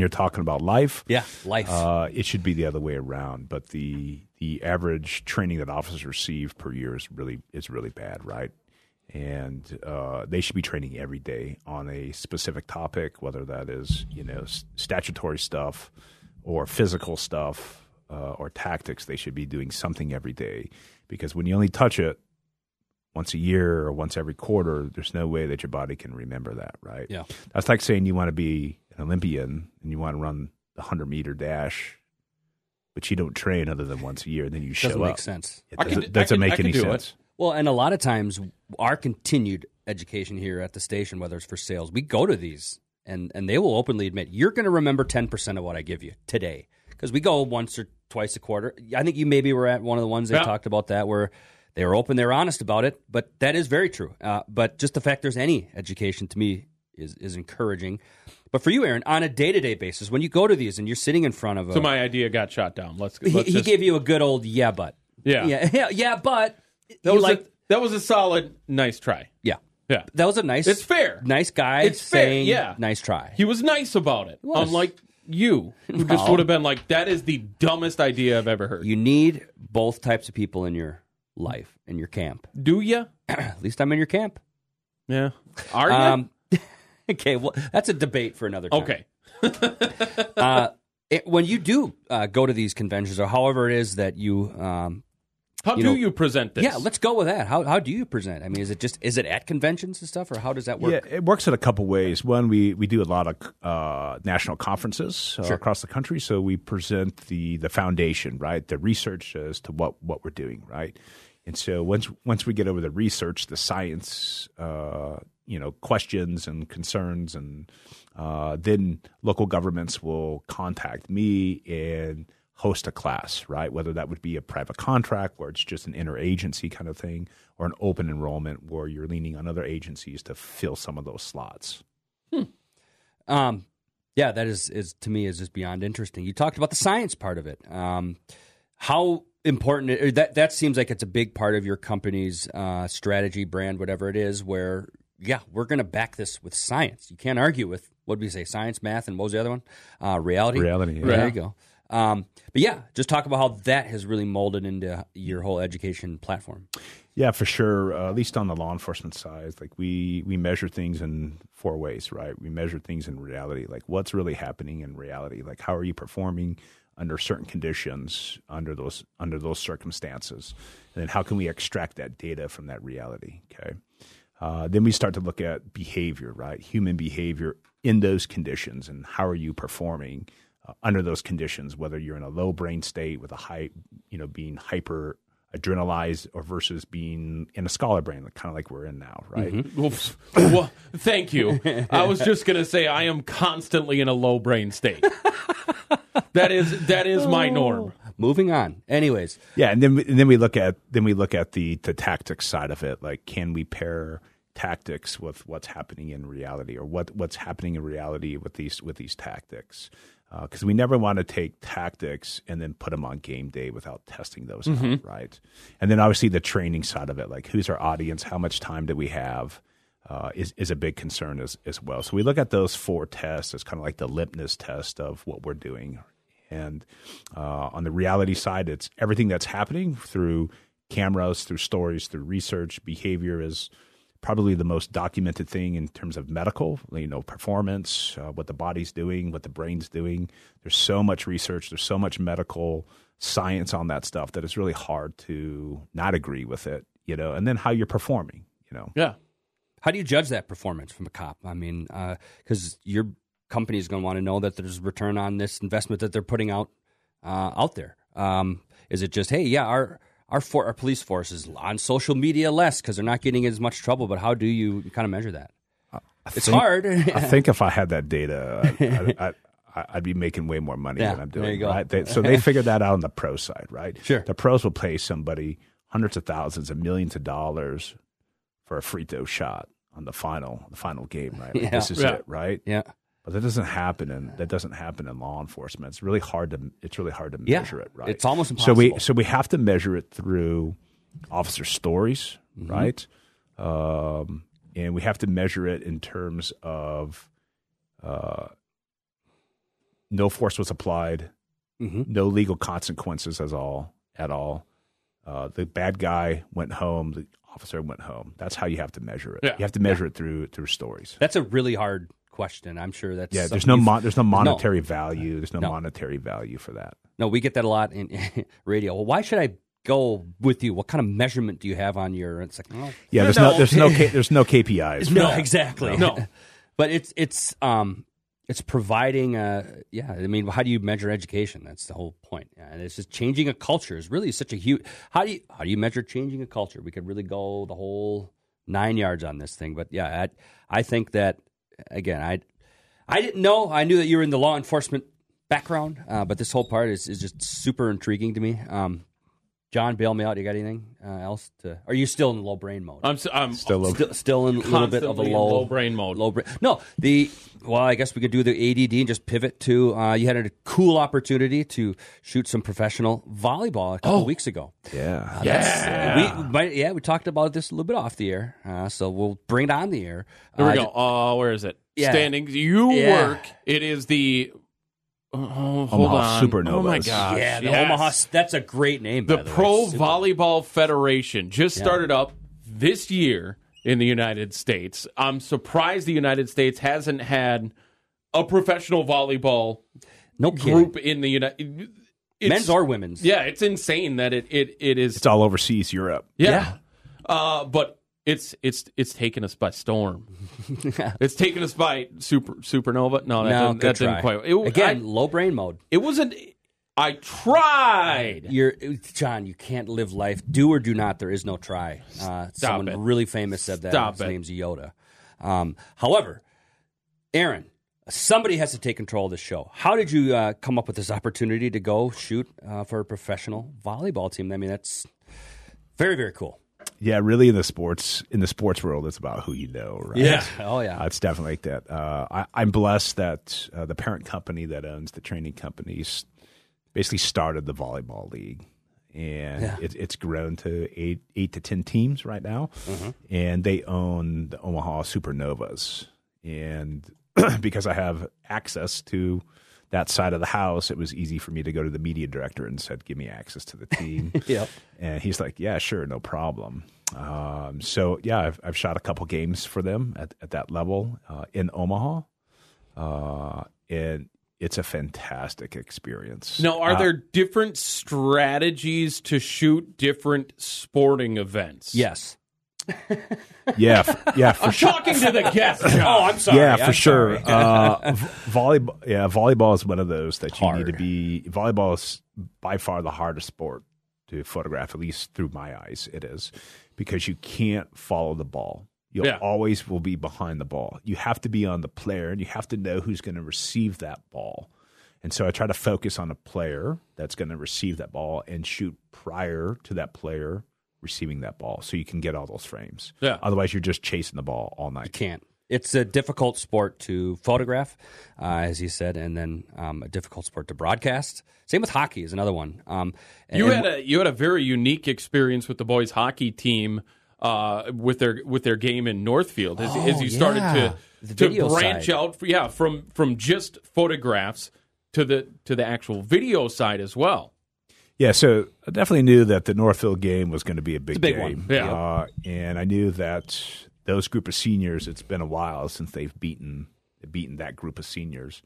you're talking about life, it should be the other way around. But the average training that officers receive per year is really bad, right? And they should be training every day on a specific topic, whether that is statutory stuff or physical stuff. Or tactics, they should be doing something every day, because when you only touch it once a year or once every quarter, there's no way that your body can remember that, right? Yeah. That's like saying you want to be an Olympian and you want to run the 100-meter dash, but you don't train other than once a year, and then you show up. Doesn't make sense. It doesn't make any sense. Well, and a lot of times our continued education here at the station, whether it's for sales, we go to these, and they will openly admit, you're going to remember 10% of what I give you today. Because we go once or twice a quarter. I think you maybe were at one of the ones that talked about that, where they were open, they were honest about it. But that is very true. But just the fact there's any education to me is encouraging. But for you, Aaron, on a day-to-day basis, when you go to these and you're sitting in front of a... So my idea got shot down. He gave you a good old yeah, but. Yeah, but. That was a solid, nice try. Yeah. Yeah. That was a nice... It's fair. Nice guy saying nice try. He was nice about it. Unlike... You, who just would have been like, that is the dumbest idea I've ever heard. You need both types of people in your life, in your camp. Do you? At least I'm in your camp. Yeah. Are you? Okay, well, that's a debate for another time. Okay. when you do go to these conventions, or however it is that you, you present this? Yeah, let's go with that. How do you present? I mean, is it at conventions and stuff, or how does that work? Yeah, it works in a couple ways. One, we do a lot of national conferences across the country, so we present the foundation, right? The research as to what we're doing, right? And so once we get over the research, the science, questions and concerns, and then local governments will contact me and host a class, right? Whether that would be a private contract where it's just an interagency kind of thing, or an open enrollment where you're leaning on other agencies to fill some of those slots. Yeah, that is to me is just beyond interesting. You talked about the science part of it. How important that seems like it's a big part of your company's strategy, brand, whatever it is, where we're going to back this with science. You can't argue with, what did we say, science, math, and what was the other one? Reality. Yeah. There you go. But yeah, just talk about how that has really molded into your whole education platform. Yeah, for sure. At least on the law enforcement side, like we measure things in four ways, right? We measure things in reality, like what's really happening in reality, like how are you performing under certain conditions, under those circumstances, and then how can we extract that data from that reality? Okay. Then we start to look at behavior, right? Human behavior in those conditions, and how are you performing under those conditions, whether you're in a low brain state with a high, being hyper adrenalized, or versus being in a scholar brain, kind of like we're in now, right? Mm-hmm. Well, thank you. I was just going to say I am constantly in a low brain state. That is my norm. Moving on. Anyways. Yeah, and then we look at the tactics side of it. Like, can we pair tactics with what's happening in reality, or what's happening in reality with these tactics? Because we never want to take tactics and then put them on game day without testing those out, right? And then obviously the training side of it, like who's our audience, how much time do we have, is a big concern as well. So we look at those four tests as kind of like the litmus test of what we're doing. And on the reality side, it's everything that's happening through cameras, through stories, through research. Behavior is probably the most documented thing in terms of medical, performance, what the body's doing, what the brain's doing. There's so much research. There's so much medical science on that stuff that it's really hard to not agree with it, and then how you're performing, Yeah. How do you judge that performance from a cop? I mean, because your company is going to want to know that there's a return on this investment that they're putting out there. Is it just, hey, yeah, our police force is on social media less because they're not getting as much trouble, but how do you kind of measure that? It's hard. I think if I had that data, I'd be making way more money than I'm doing. There you go. Right? So they figured that out on the pro side, right? Sure. The pros will pay somebody hundreds of thousands and millions of dollars for a free throw shot on the final game, right? Like, this is it, right? Yeah. But that doesn't happen in law enforcement. It's really hard to measure it, right? It's almost impossible. So we have to measure it through officer stories, right? And we have to measure it in terms of no force was applied, no legal consequences at all. The bad guy went home. The officer went home. That's how you have to measure it. Yeah. You have to measure it through stories. That's a really hard question. I'm sure that's there's no monetary value. There's no monetary value for that. No, we get that a lot in radio. Well, why should I go with you? What kind of measurement do you have on your? It's like, oh, yeah, there's no KPIs. No, exactly. No, but it's providing I mean, how do you measure education? That's the whole point. Yeah, and it's just changing a culture is really such a huge. How do you measure changing a culture? We could really go the whole 9 yards on this thing, but yeah, I think that. Again, I didn't know. I knew that you were in the law enforcement background, but this whole part is just super intriguing to me. John, bail me out. You got anything else? Are you still in low brain mode? I'm still in a little bit of a low brain mode. I guess we could do the ADD and just pivot to. You had a cool opportunity to shoot some professional volleyball a couple weeks ago. Yeah, we talked about this a little bit off the air, so we'll bring it on the air. There we go. Where is it? Yeah. Standing. Work. It is the. Oh, hold Omaha on. Supernovas. Oh, my gosh. Yeah, Omaha, that's a great name, by the way. Pro Volleyball Federation just started up this year in the United States. I'm surprised the United States hasn't had a professional volleyball No group kidding. In the United Men's or women's. Yeah, it's insane that it is. It's all overseas Europe. Yeah. But it's taken us by storm. It's taken us by supernova. No, that didn't quite. Again, low brain mode. It wasn't. I tried. John, you can't live life. Do or do not. There is no try. Someone really famous said that. Stop His name's Yoda. However, Aaron, somebody has to take control of this show. How did you come up with this opportunity to go shoot for a professional volleyball team? I mean, that's very, very cool. Yeah, really in the sports world, it's about who you know, right? Yeah. Oh, yeah. It's definitely like that. I'm blessed that the parent company that owns the training companies basically started the volleyball league, and it's grown to eight to 10 teams right now, and they own the Omaha Supernovas. And because I have access to that side of the house, it was easy for me to go to the media director and said, give me access to the team. And he's like, yeah, sure, no problem. I've shot a couple games for them at that level in Omaha, and it's a fantastic experience. Now, are there different strategies to shoot different sporting events? Yes. For sure. I'm talking to the guests. Oh, I'm sorry. Yeah, for sure. Volleyball. Yeah, volleyball is one of those that you need to be. Volleyball is by far the hardest sport to photograph, at least through my eyes, it is, because you can't follow the ball. You'll always will be behind the ball. You have to be on the player, and you have to know who's going to receive that ball. And so I try to focus on a player that's going to receive that ball and shoot prior to that player receiving that ball so you can get all those frames. Yeah. Otherwise, you're just chasing the ball all night. You can't. It's a difficult sport to photograph, as you said, and then a difficult sport to broadcast. Same with hockey is another one. You had a very unique experience with the boys' hockey team with their game in Northfield as you started to branch out from just photographs to the actual video side as well. Yeah, so I definitely knew that the Northfield game was going to be a big game. One. Yeah. And I knew that those group of seniors, it's been a while since they've beaten that group of seniors.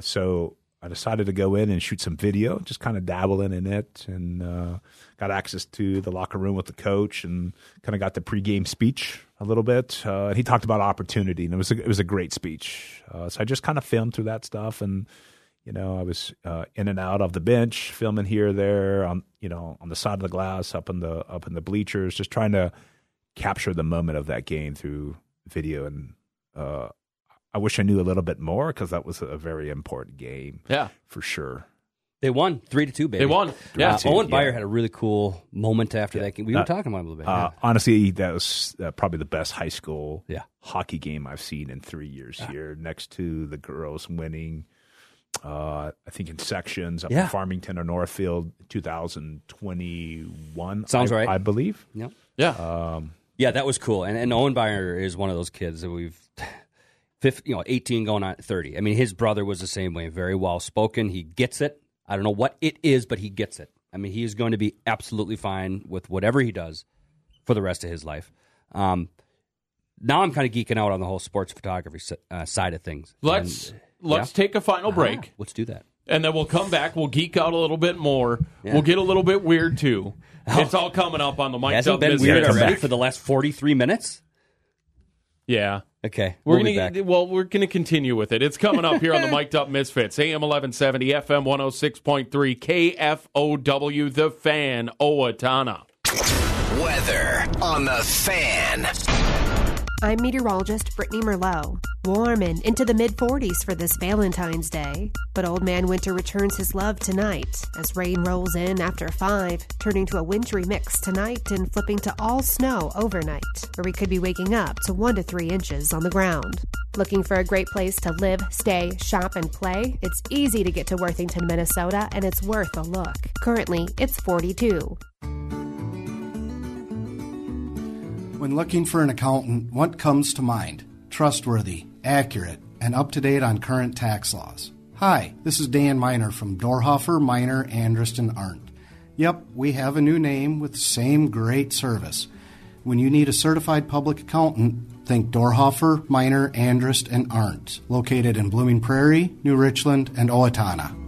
So I decided to go in and shoot some video, just kind of dabbling in it, and got access to the locker room with the coach, and kind of got the pregame speech a little bit. He talked about opportunity, and it was a great speech. So I just kind of filmed through that stuff, and I was in and out of the bench, filming here, there, on the side of the glass, up in the bleachers, just trying to capture the moment of that game through video. And I wish I knew a little bit more, because that was a very important game. Yeah, for sure. They won 3-2, baby. They won. Yeah, Owen Byer had a really cool moment after that game. We were talking about it a little bit. Honestly, that was probably the best high school hockey game I've seen in 3 years here. Next to the girls winning, I think in sections up in Farmington or Northfield, 2021. Sounds right, I believe. Yeah, yeah, that was cool. And Owen Byer is one of those kids that we've. 18 going on 30. I mean, his brother was the same way. Very well spoken. He gets it. I don't know what it is, but he gets it. I mean, he is going to be absolutely fine with whatever he does for the rest of his life. Now I'm kind of geeking out on the whole sports photography side of things. Let's take a final break. Let's do that. And then we'll come back. We'll geek out a little bit more. Yeah. We'll get a little bit weird, too. It's all coming up on the Mike Hasn't Up been Business. Weird already for the last 43 minutes? Yeah. Okay. We're gonna continue with it. It's coming up here on the Mic'd Up Misfits, AM 1170, FM 106.3, KFOW, The Fan, Owatonna. Weather on The Fan. I'm meteorologist Brittany Merlot. Warm and into the mid-40s for this Valentine's Day. But Old Man Winter returns his love tonight as rain rolls in after 5, turning to a wintry mix tonight and flipping to all snow overnight, where we could be waking up to 1 to 3 inches on the ground. Looking for a great place to live, stay, shop, and play? It's easy to get to Worthington, Minnesota, and it's worth a look. Currently, it's 42. When looking for an accountant, what comes to mind? Trustworthy, accurate, and up-to-date on current tax laws. Hi, this is Dan Miner from Dorhofer, Miner, Andruston, Arndt. Yep, we have a new name with the same great service. When you need a certified public accountant, Think Dorhofer, Minor, Andrist, and Arndt, located in Blooming Prairie, New Richland, and Owatonna.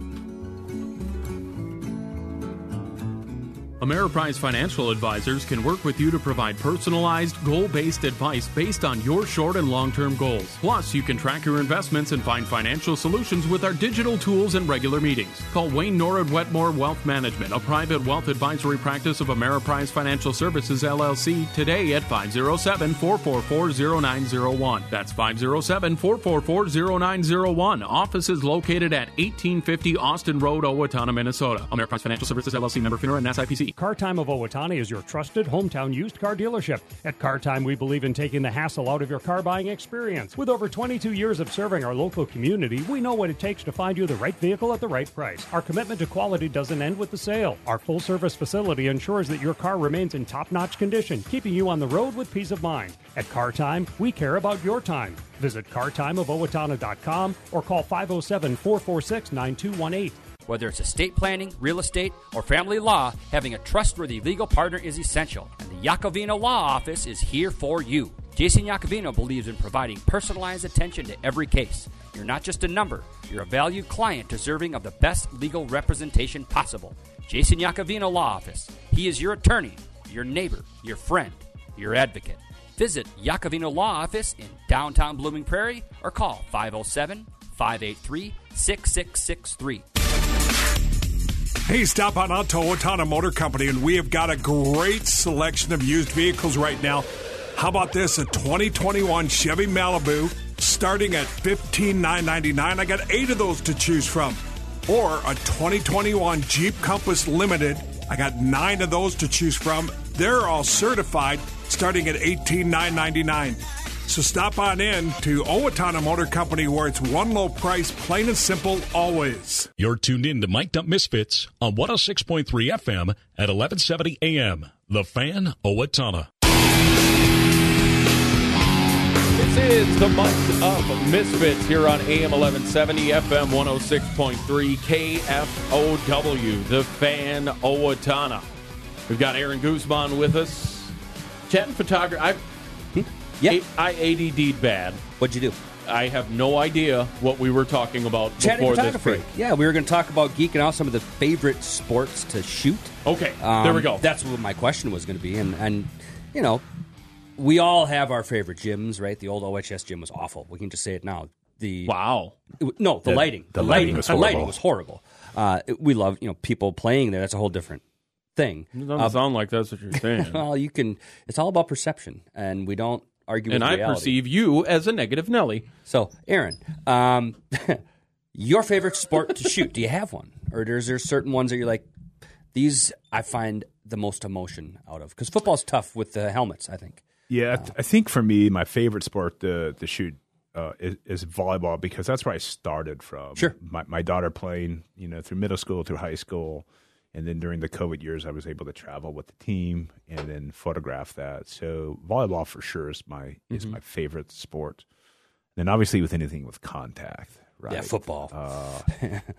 Ameriprise Financial Advisors can work with you to provide personalized, goal-based advice based on your short and long-term goals. Plus, you can track your investments and find financial solutions with our digital tools and regular meetings. Call Wayne Norwood Wetmore Wealth Management, a private wealth advisory practice of Ameriprise Financial Services, LLC, today at 507-444-0901. That's 507-444-0901. Office is located at 1850 Austin Road, Owatonna, Minnesota. Ameriprise Financial Services, LLC, member FINRA and SIPC. Car Time of Owatonna is your trusted hometown used car dealership. At Car Time, we believe in taking the hassle out of your car buying experience. With over 22 years of serving our local community, we know what it takes to find you the right vehicle at the right price. Our commitment to quality doesn't end with the sale. Our full-service facility ensures that your car remains in top-notch condition, keeping you on the road with peace of mind. At Car Time, we care about your time. Visit cartimeofowatonna.com or call 507-446-9218. Whether it's estate planning, real estate, or family law, having a trustworthy legal partner is essential, and the Iacovino Law Office is here for you. Jason Iacovino believes in providing personalized attention to every case. You're not just a number. You're a valued client deserving of the best legal representation possible. Jason Iacovino Law Office. He is your attorney, your neighbor, your friend, your advocate. Visit Iacovino Law Office in downtown Blooming Prairie or call 507-583-6663. Hey, stop on out to Owatonna Motor Company, and we have got a great selection of used vehicles right now. How about this? A 2021 Chevy Malibu starting at $15,999. I got 8 of those to choose from. Or a 2021 Jeep Compass Limited. I got 9 of those to choose from. They're all certified starting at $18,999. So stop on in to Owatonna Motor Company, where it's one low price, plain and simple, always. You're tuned in to Mic'd Up Misfits on 106.3 FM at 1170 AM. The Fan, Owatonna. This is the Mic'd Up Misfits here on AM 1170, FM 106.3, KFOW, The Fan, Owatonna. We've got Aaron Guzman with us. Chatting photography. Yep. I ADD'd bad. What'd you do? I have no idea what we were talking about before this break. Yeah, we were going to talk about geeking out some of the favorite sports to shoot. Okay, there we go. That's what my question was going to be. And, you know, we all have our favorite gyms, right? The old OHS gym was awful. We can just say it now. The lighting. The lighting was horrible. We love, people playing there. That's a whole different thing. It doesn't sound like that's what you're saying. Well, it's all about perception, and we don't. And I perceive you as a negative Nelly. So, Aaron, your favorite sport to shoot, do you have one? Or is there certain ones that you're like, these I find the most emotion out of? Because football's tough with the helmets, I think. Yeah, I think for me, my favorite sport to shoot is volleyball, because that's where I started from. Sure. My daughter playing, through middle school, through high school. And then during the COVID years, I was able to travel with the team and then photograph that. So volleyball for sure is my favorite sport. Then obviously with anything with contact, right? Yeah, football.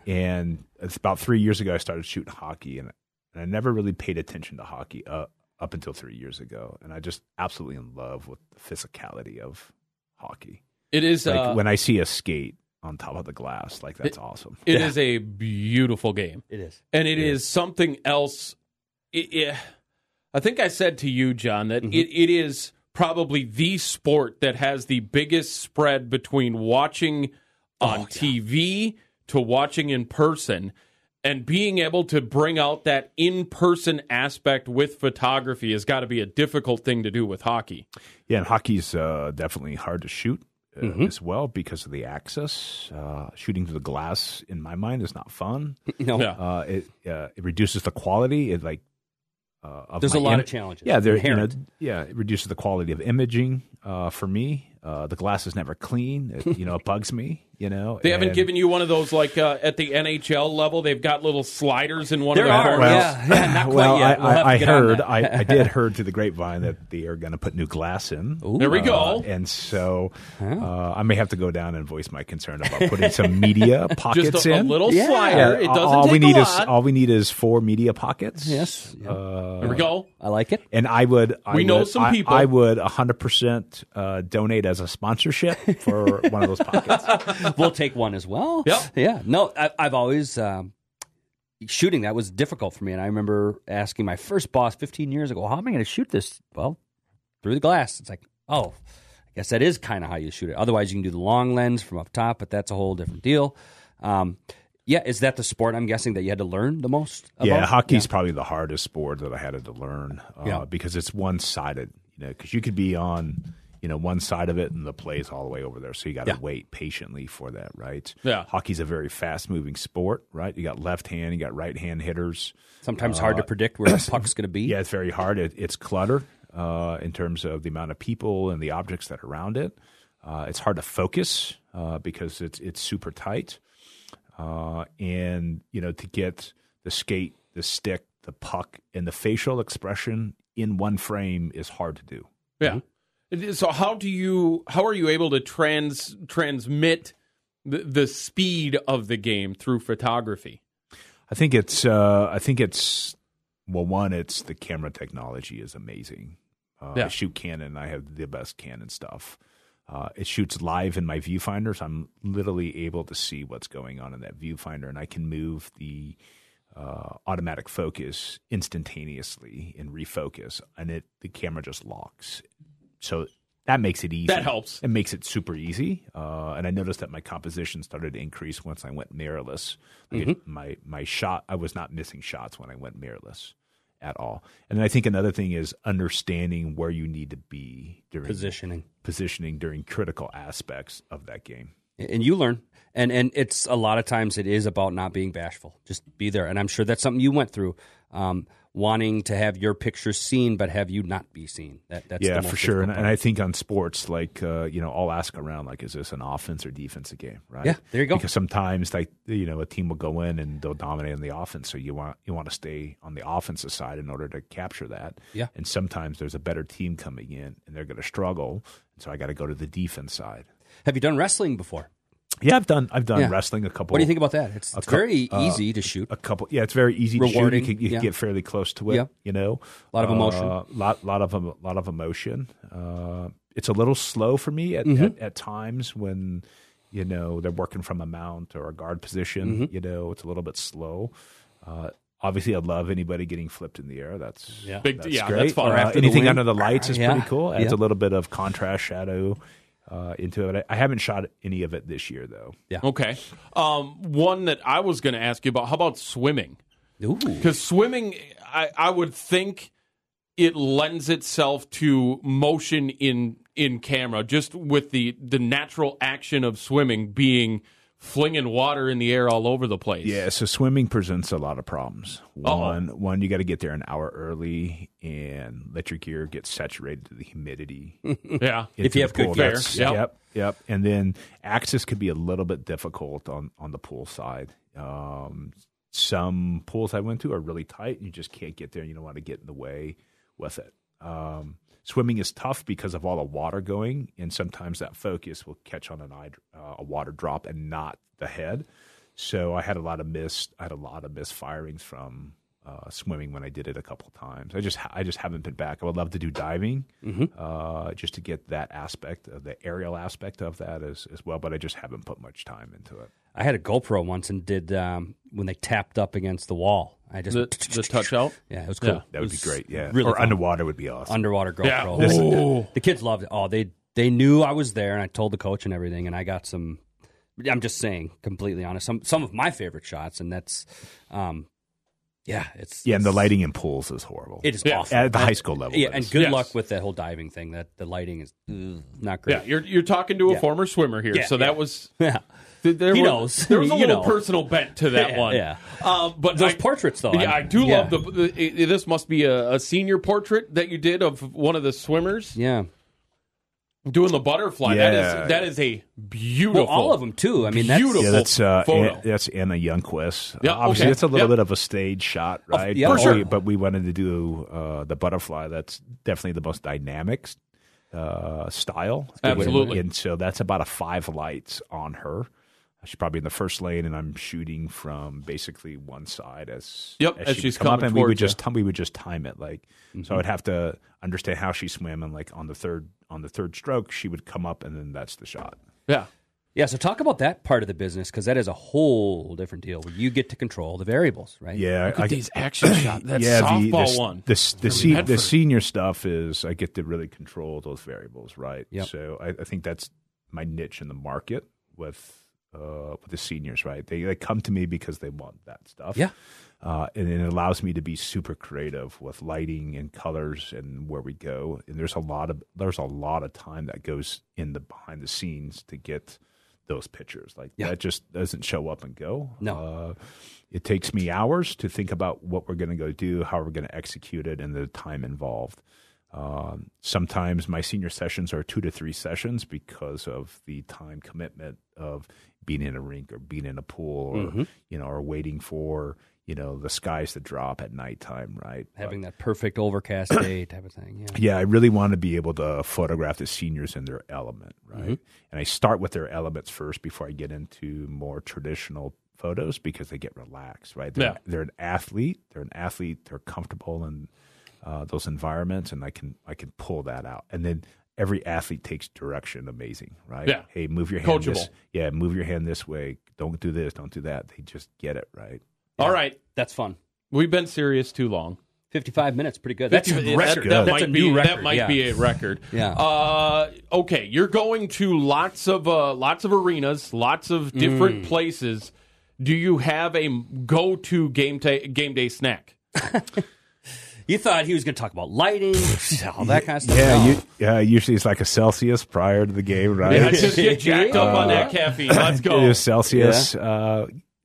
And it's about 3 years ago I started shooting hockey, and I never really paid attention to hockey up until 3 years ago. And I just absolutely in love with the physicality of hockey. It is like when I see a skate on top of the glass, like that's awesome. It is a beautiful game. It is. And it is something else. I think I said to you, John, that it is probably the sport that has the biggest spread between watching on TV to watching in person, and being able to bring out that in-person aspect with photography has got to be a difficult thing to do with hockey. Yeah, and hockey's definitely hard to shoot. As well, because of the access. Shooting through the glass, in my mind, is not fun. It reduces the quality. There's a lot of challenges. Yeah, it reduces the quality of imaging for me. The glass is never clean. It bugs me. You know, they haven't given you one of those like at the NHL level. They've got little sliders in one of the corners. I did hear through the grapevine that they are going to put new glass in. Ooh, there we go. And so I may have to go down and voice my concern about putting some media pockets just in. A little slider. It doesn't all we need is 4 media pockets. Yes. Yep. There we go. I like it. And I would. We know some people. I would 100% donate as a sponsorship for one of those pockets. We'll take one as well. Yep. Yeah. No, I've always shooting that was difficult for me, and I remember asking my first boss 15 years ago, "How am I going to shoot this?" Well, through the glass. It's like, oh, I guess that is kind of how you shoot it. Otherwise, you can do the long lens from up top, but that's a whole different deal. Yeah, is that the sport I'm guessing that you had to learn the most about? Yeah, hockey's probably the hardest sport that I had to learn because it's one-sided. You know, because you could be on. You know, one side of it and the play's all the way over there. So you got to wait patiently for that, right? Yeah. Hockey's a very fast-moving sport, right? You got left hand, you got right hand hitters. Sometimes hard to predict where the puck's going to be. Yeah, it's very hard. It's clutter in terms of the amount of people and the objects that are around it. It's hard to focus because it's super tight. And, you know, to get the skate, the stick, the puck, and the facial expression in one frame is hard to do. Yeah. Mm-hmm. So how are you able to transmit the speed of the game through photography? I think it's the camera technology is amazing. I shoot Canon. I have the best Canon stuff. It shoots live in my viewfinder, so I'm literally able to see what's going on in that viewfinder, and I can move the automatic focus instantaneously and refocus, and the camera just locks. So that makes it easy. That helps. It makes it super easy. And I noticed that my composition started to increase once I went mirrorless. My shot, I was not missing shots when I went mirrorless at all. And then I think another thing is understanding where you need to be during positioning during critical aspects of that game. And you learn. And it's a lot of times it is about not being bashful. Just be there. And I'm sure that's something you went through. Wanting to have your picture seen, but have you not be seen? That's for sure. And I think on sports, like I'll ask around, like, is this an offense or defensive game? Right? Yeah, there you go. Because sometimes, like a team will go in and they'll dominate on the offense, so you want to stay on the offensive side in order to capture that. Yeah. And sometimes there's a better team coming in and they're going to struggle, and so I got to go to the defense side. Have you done wrestling before? Yeah, I've done wrestling a couple. What do you think about that? It's very easy to shoot. A couple, yeah, it's very easy to shoot. You can get fairly close to it. Yeah. You know, a lot of emotion. Lot of emotion. It's a little slow for me at times when they're working from a mount or a guard position. Mm-hmm. You know, it's a little bit slow. Obviously, I love anybody getting flipped in the air. That's great. That's fun. Anything under the lights is pretty cool. Adds a little bit of contrast, shadow. Into it. I haven't shot any of it this year, though. Yeah. Okay. One that I was going to ask you about, how about swimming? Because swimming, I would think it lends itself to motion in camera, just with the natural action of swimming being flinging water in the air all over the place. Yeah, so swimming presents a lot of problems. One, you got to get there an hour early and let your gear get saturated to the humidity. Yeah, if you have good gear. Yep. And then access could be a little bit difficult on the pool side. Some pools I went to are really tight, and you just can't get there. You don't want to get in the way with it. Swimming is tough because of all the water going, and sometimes that focus will catch on a water drop and not the head. So I had a lot of misfirings from swimming when I did it a couple times. I just haven't been back. I would love to do diving, just to get that aspect of the aerial aspect of that as well, but I just haven't put much time into it. I had a GoPro once and did when they tapped up against the wall. I just the touch out. Yeah, it was cool. Yeah, that would be great. Yeah, really or underwater would be awesome. Underwater GoPro. Yeah. The kids loved it. Oh, they knew I was there, and I told the coach and everything, and I got some. I'm just saying, completely honest. Some of my favorite shots, and that's. And the lighting in pools is horrible. It is awful. At the high school level. Yeah, and good luck with that whole diving thing. That the lighting is not great. Yeah, you're talking to a former swimmer here, so that was. Yeah. There was a little personal bent to that one. Yeah. But those portraits, though. Yeah, I do love the. This must be a senior portrait that you did of one of the swimmers. Yeah. Doing the butterfly, yeah. that is a beautiful. Well, all of them too. I mean, that's beautiful. Yeah, that's photo. That's Anna Youngquist. Yeah, obviously, okay. It's a little bit of a stage shot, right? Yeah, but, sure. But we wanted to do the butterfly. That's definitely the most dynamic style. Absolutely. And so that's about a 5 lights on her. She's probably in the first lane, and I'm shooting from basically one side as she's coming up, and we would just time it like mm-hmm. So I would have to understand how she swam, and like on the third stroke she would come up, and then that's the shot. Yeah. Yeah, so talk about that part of the business, because that is a whole different deal where you get to control the variables, right? Yeah. Look at these action shots. That softball one. The senior stuff is I get to really control those variables, right? Yep. So I think that's my niche in the market with the seniors, right? They come to me because they want that stuff. Yeah. And it allows me to be super creative with lighting and colors and where we go. And there's a lot of time that goes in the behind the scenes to get those pictures. Like yeah. That just doesn't show up and go. No. It takes me hours to think about what we're going to go do, how we're going to execute it, and the time involved. Sometimes my senior sessions are 2 to 3 sessions because of the time commitment of being in a rink or being in a pool or, mm-hmm. Or waiting for, the skies to drop at nighttime, right? Having that perfect overcast day type of thing. Yeah. Yeah, I really want to be able to photograph the seniors in their element, right? Mm-hmm. And I start with their elements first before I get into more traditional photos because they get relaxed, right? They're an athlete. They're comfortable in those environments, and I can pull that out. And then every athlete takes direction amazing, right? Yeah. Hey, move your hand. Coachable. Move your hand this way. Don't do this. Don't do that. They just get it, right? Yeah. All right. That's fun. We've been serious too long. 55 minutes, pretty good. That's a record. That might be a record. Yeah. Okay, you're going to lots of arenas, lots of different places. Do you have a go-to game day snack? You thought he was going to talk about lighting, all that kind of stuff. Yeah, usually it's like a Celsius prior to the game, right? Yeah, just get jacked up on that caffeine. Let's go. It is Celsius.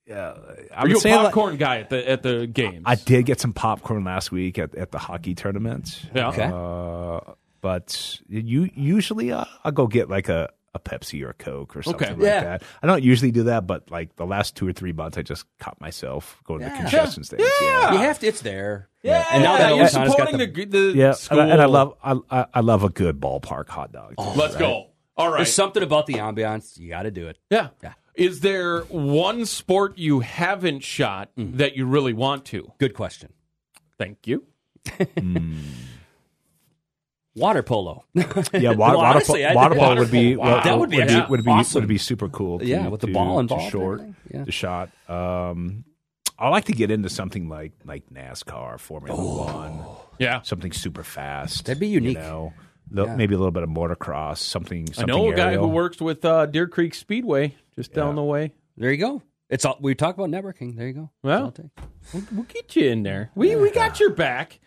Yeah. Are you a popcorn guy at the games? I did get some popcorn last week at the hockey tournament. Yeah. Okay. But usually I'll go get like a Pepsi or a Coke or something like that. I don't usually do that, but like the last 2 or 3 months, I just caught myself going to the concession stands. Yeah. You have to. It's there. Yeah. And now that you're supporting the school. And I love a good ballpark hot dog. Oh, let's go. All right. There's something about the ambiance. You got to do it. Yeah. Yeah. Is there one sport you haven't shot that you really want to? Good question. Thank you. Water polo. Yeah, water polo would be awesome. Would be super cool. With the ball involved. The shot. I like to get into something like NASCAR, Formula One. Yeah, something super fast. That'd be unique. Maybe a little bit of motocross. Something. I know a guy who works with Deer Creek Speedway just down the way. There you go. It's all, we talk about networking. There you go. Well, we'll get you in there. We got your back.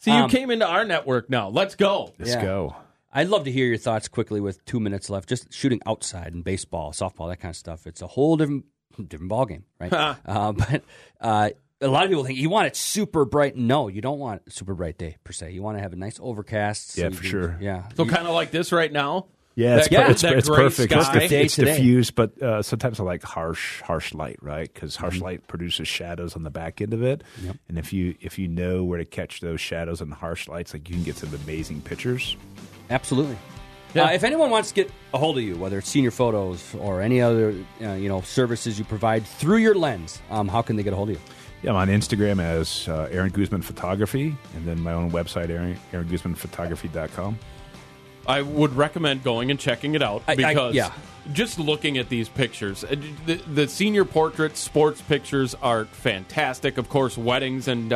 So you came into our network now. Let's go. Let's go. I'd love to hear your thoughts quickly with 2 minutes left. Just shooting outside in baseball, softball, that kind of stuff. It's a whole different ballgame, right? But a lot of people think you want it super bright. No, you don't want a super bright day, per se. You want to have a nice overcast. Yeah, sure. Yeah. So kind of like this right now. Yeah, it's perfect. It's diffused, but sometimes I like harsh light, right? Because harsh light produces shadows on the back end of it, and if you know where to catch those shadows and the harsh lights, like you can get some amazing pictures. Absolutely. Yeah. If anyone wants to get a hold of you, whether it's senior photos or any other services you provide through your lens, how can they get a hold of you? Yeah, I'm on Instagram as Aaron Guzman Photography, and then my own website, AaronGuzmanPhotography.com. I would recommend going and checking it out because just looking at these pictures, the senior portraits, sports pictures are fantastic. Of course, weddings and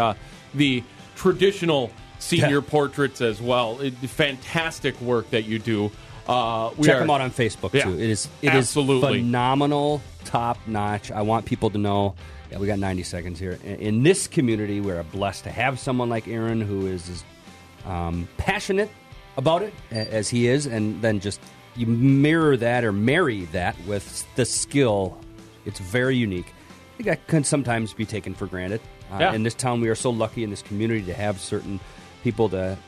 the traditional senior portraits as well. Fantastic work that you do. Check them out on Facebook, too. It is phenomenal, top-notch. I want people to know. Yeah, we got 90 seconds here. In this community, we're blessed to have someone like Aaron who is passionate about it as he is, and then just you mirror that or marry that with the skill. It's very unique. I think that can sometimes be taken for granted. In this town, we are so lucky in this community to have certain people to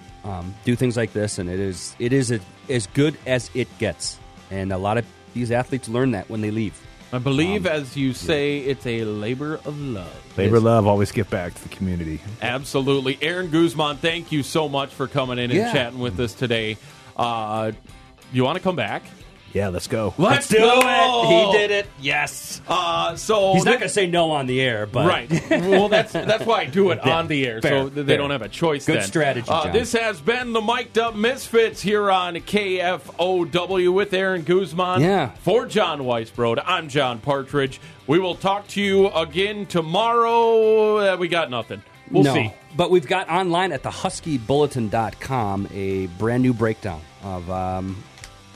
do things like this, and it is as good as it gets. And a lot of these athletes learn that when they leave. I believe, as you say, it's a labor of love. Labor of love. Always give back to the community. Absolutely. Aaron Guzman, thank you so much for coming in and chatting with us today. You want to come back? Yeah, let's go. Let's do it. He did it. Yes. So he's not going to say no on the air, but right. Well, that's why I do it on the air, fair, so they don't have a choice. Good strategy. This has been the Mic'd Up Misfits here on KFOW with Aaron Guzman. Yeah. For John Weisbrod, I'm John Partridge. We will talk to you again tomorrow. We got nothing. We'll see. But we've got online at the HuskyBulletin.com a brand new breakdown of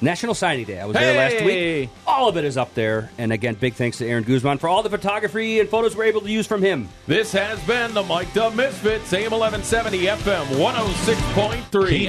National Signing Day. I was there last week. All of it is up there. And again, big thanks to Aaron Guzman for all the photography and photos we're able to use from him. This has been the Mic'd Up Misfits, AM 1170, FM 106.3.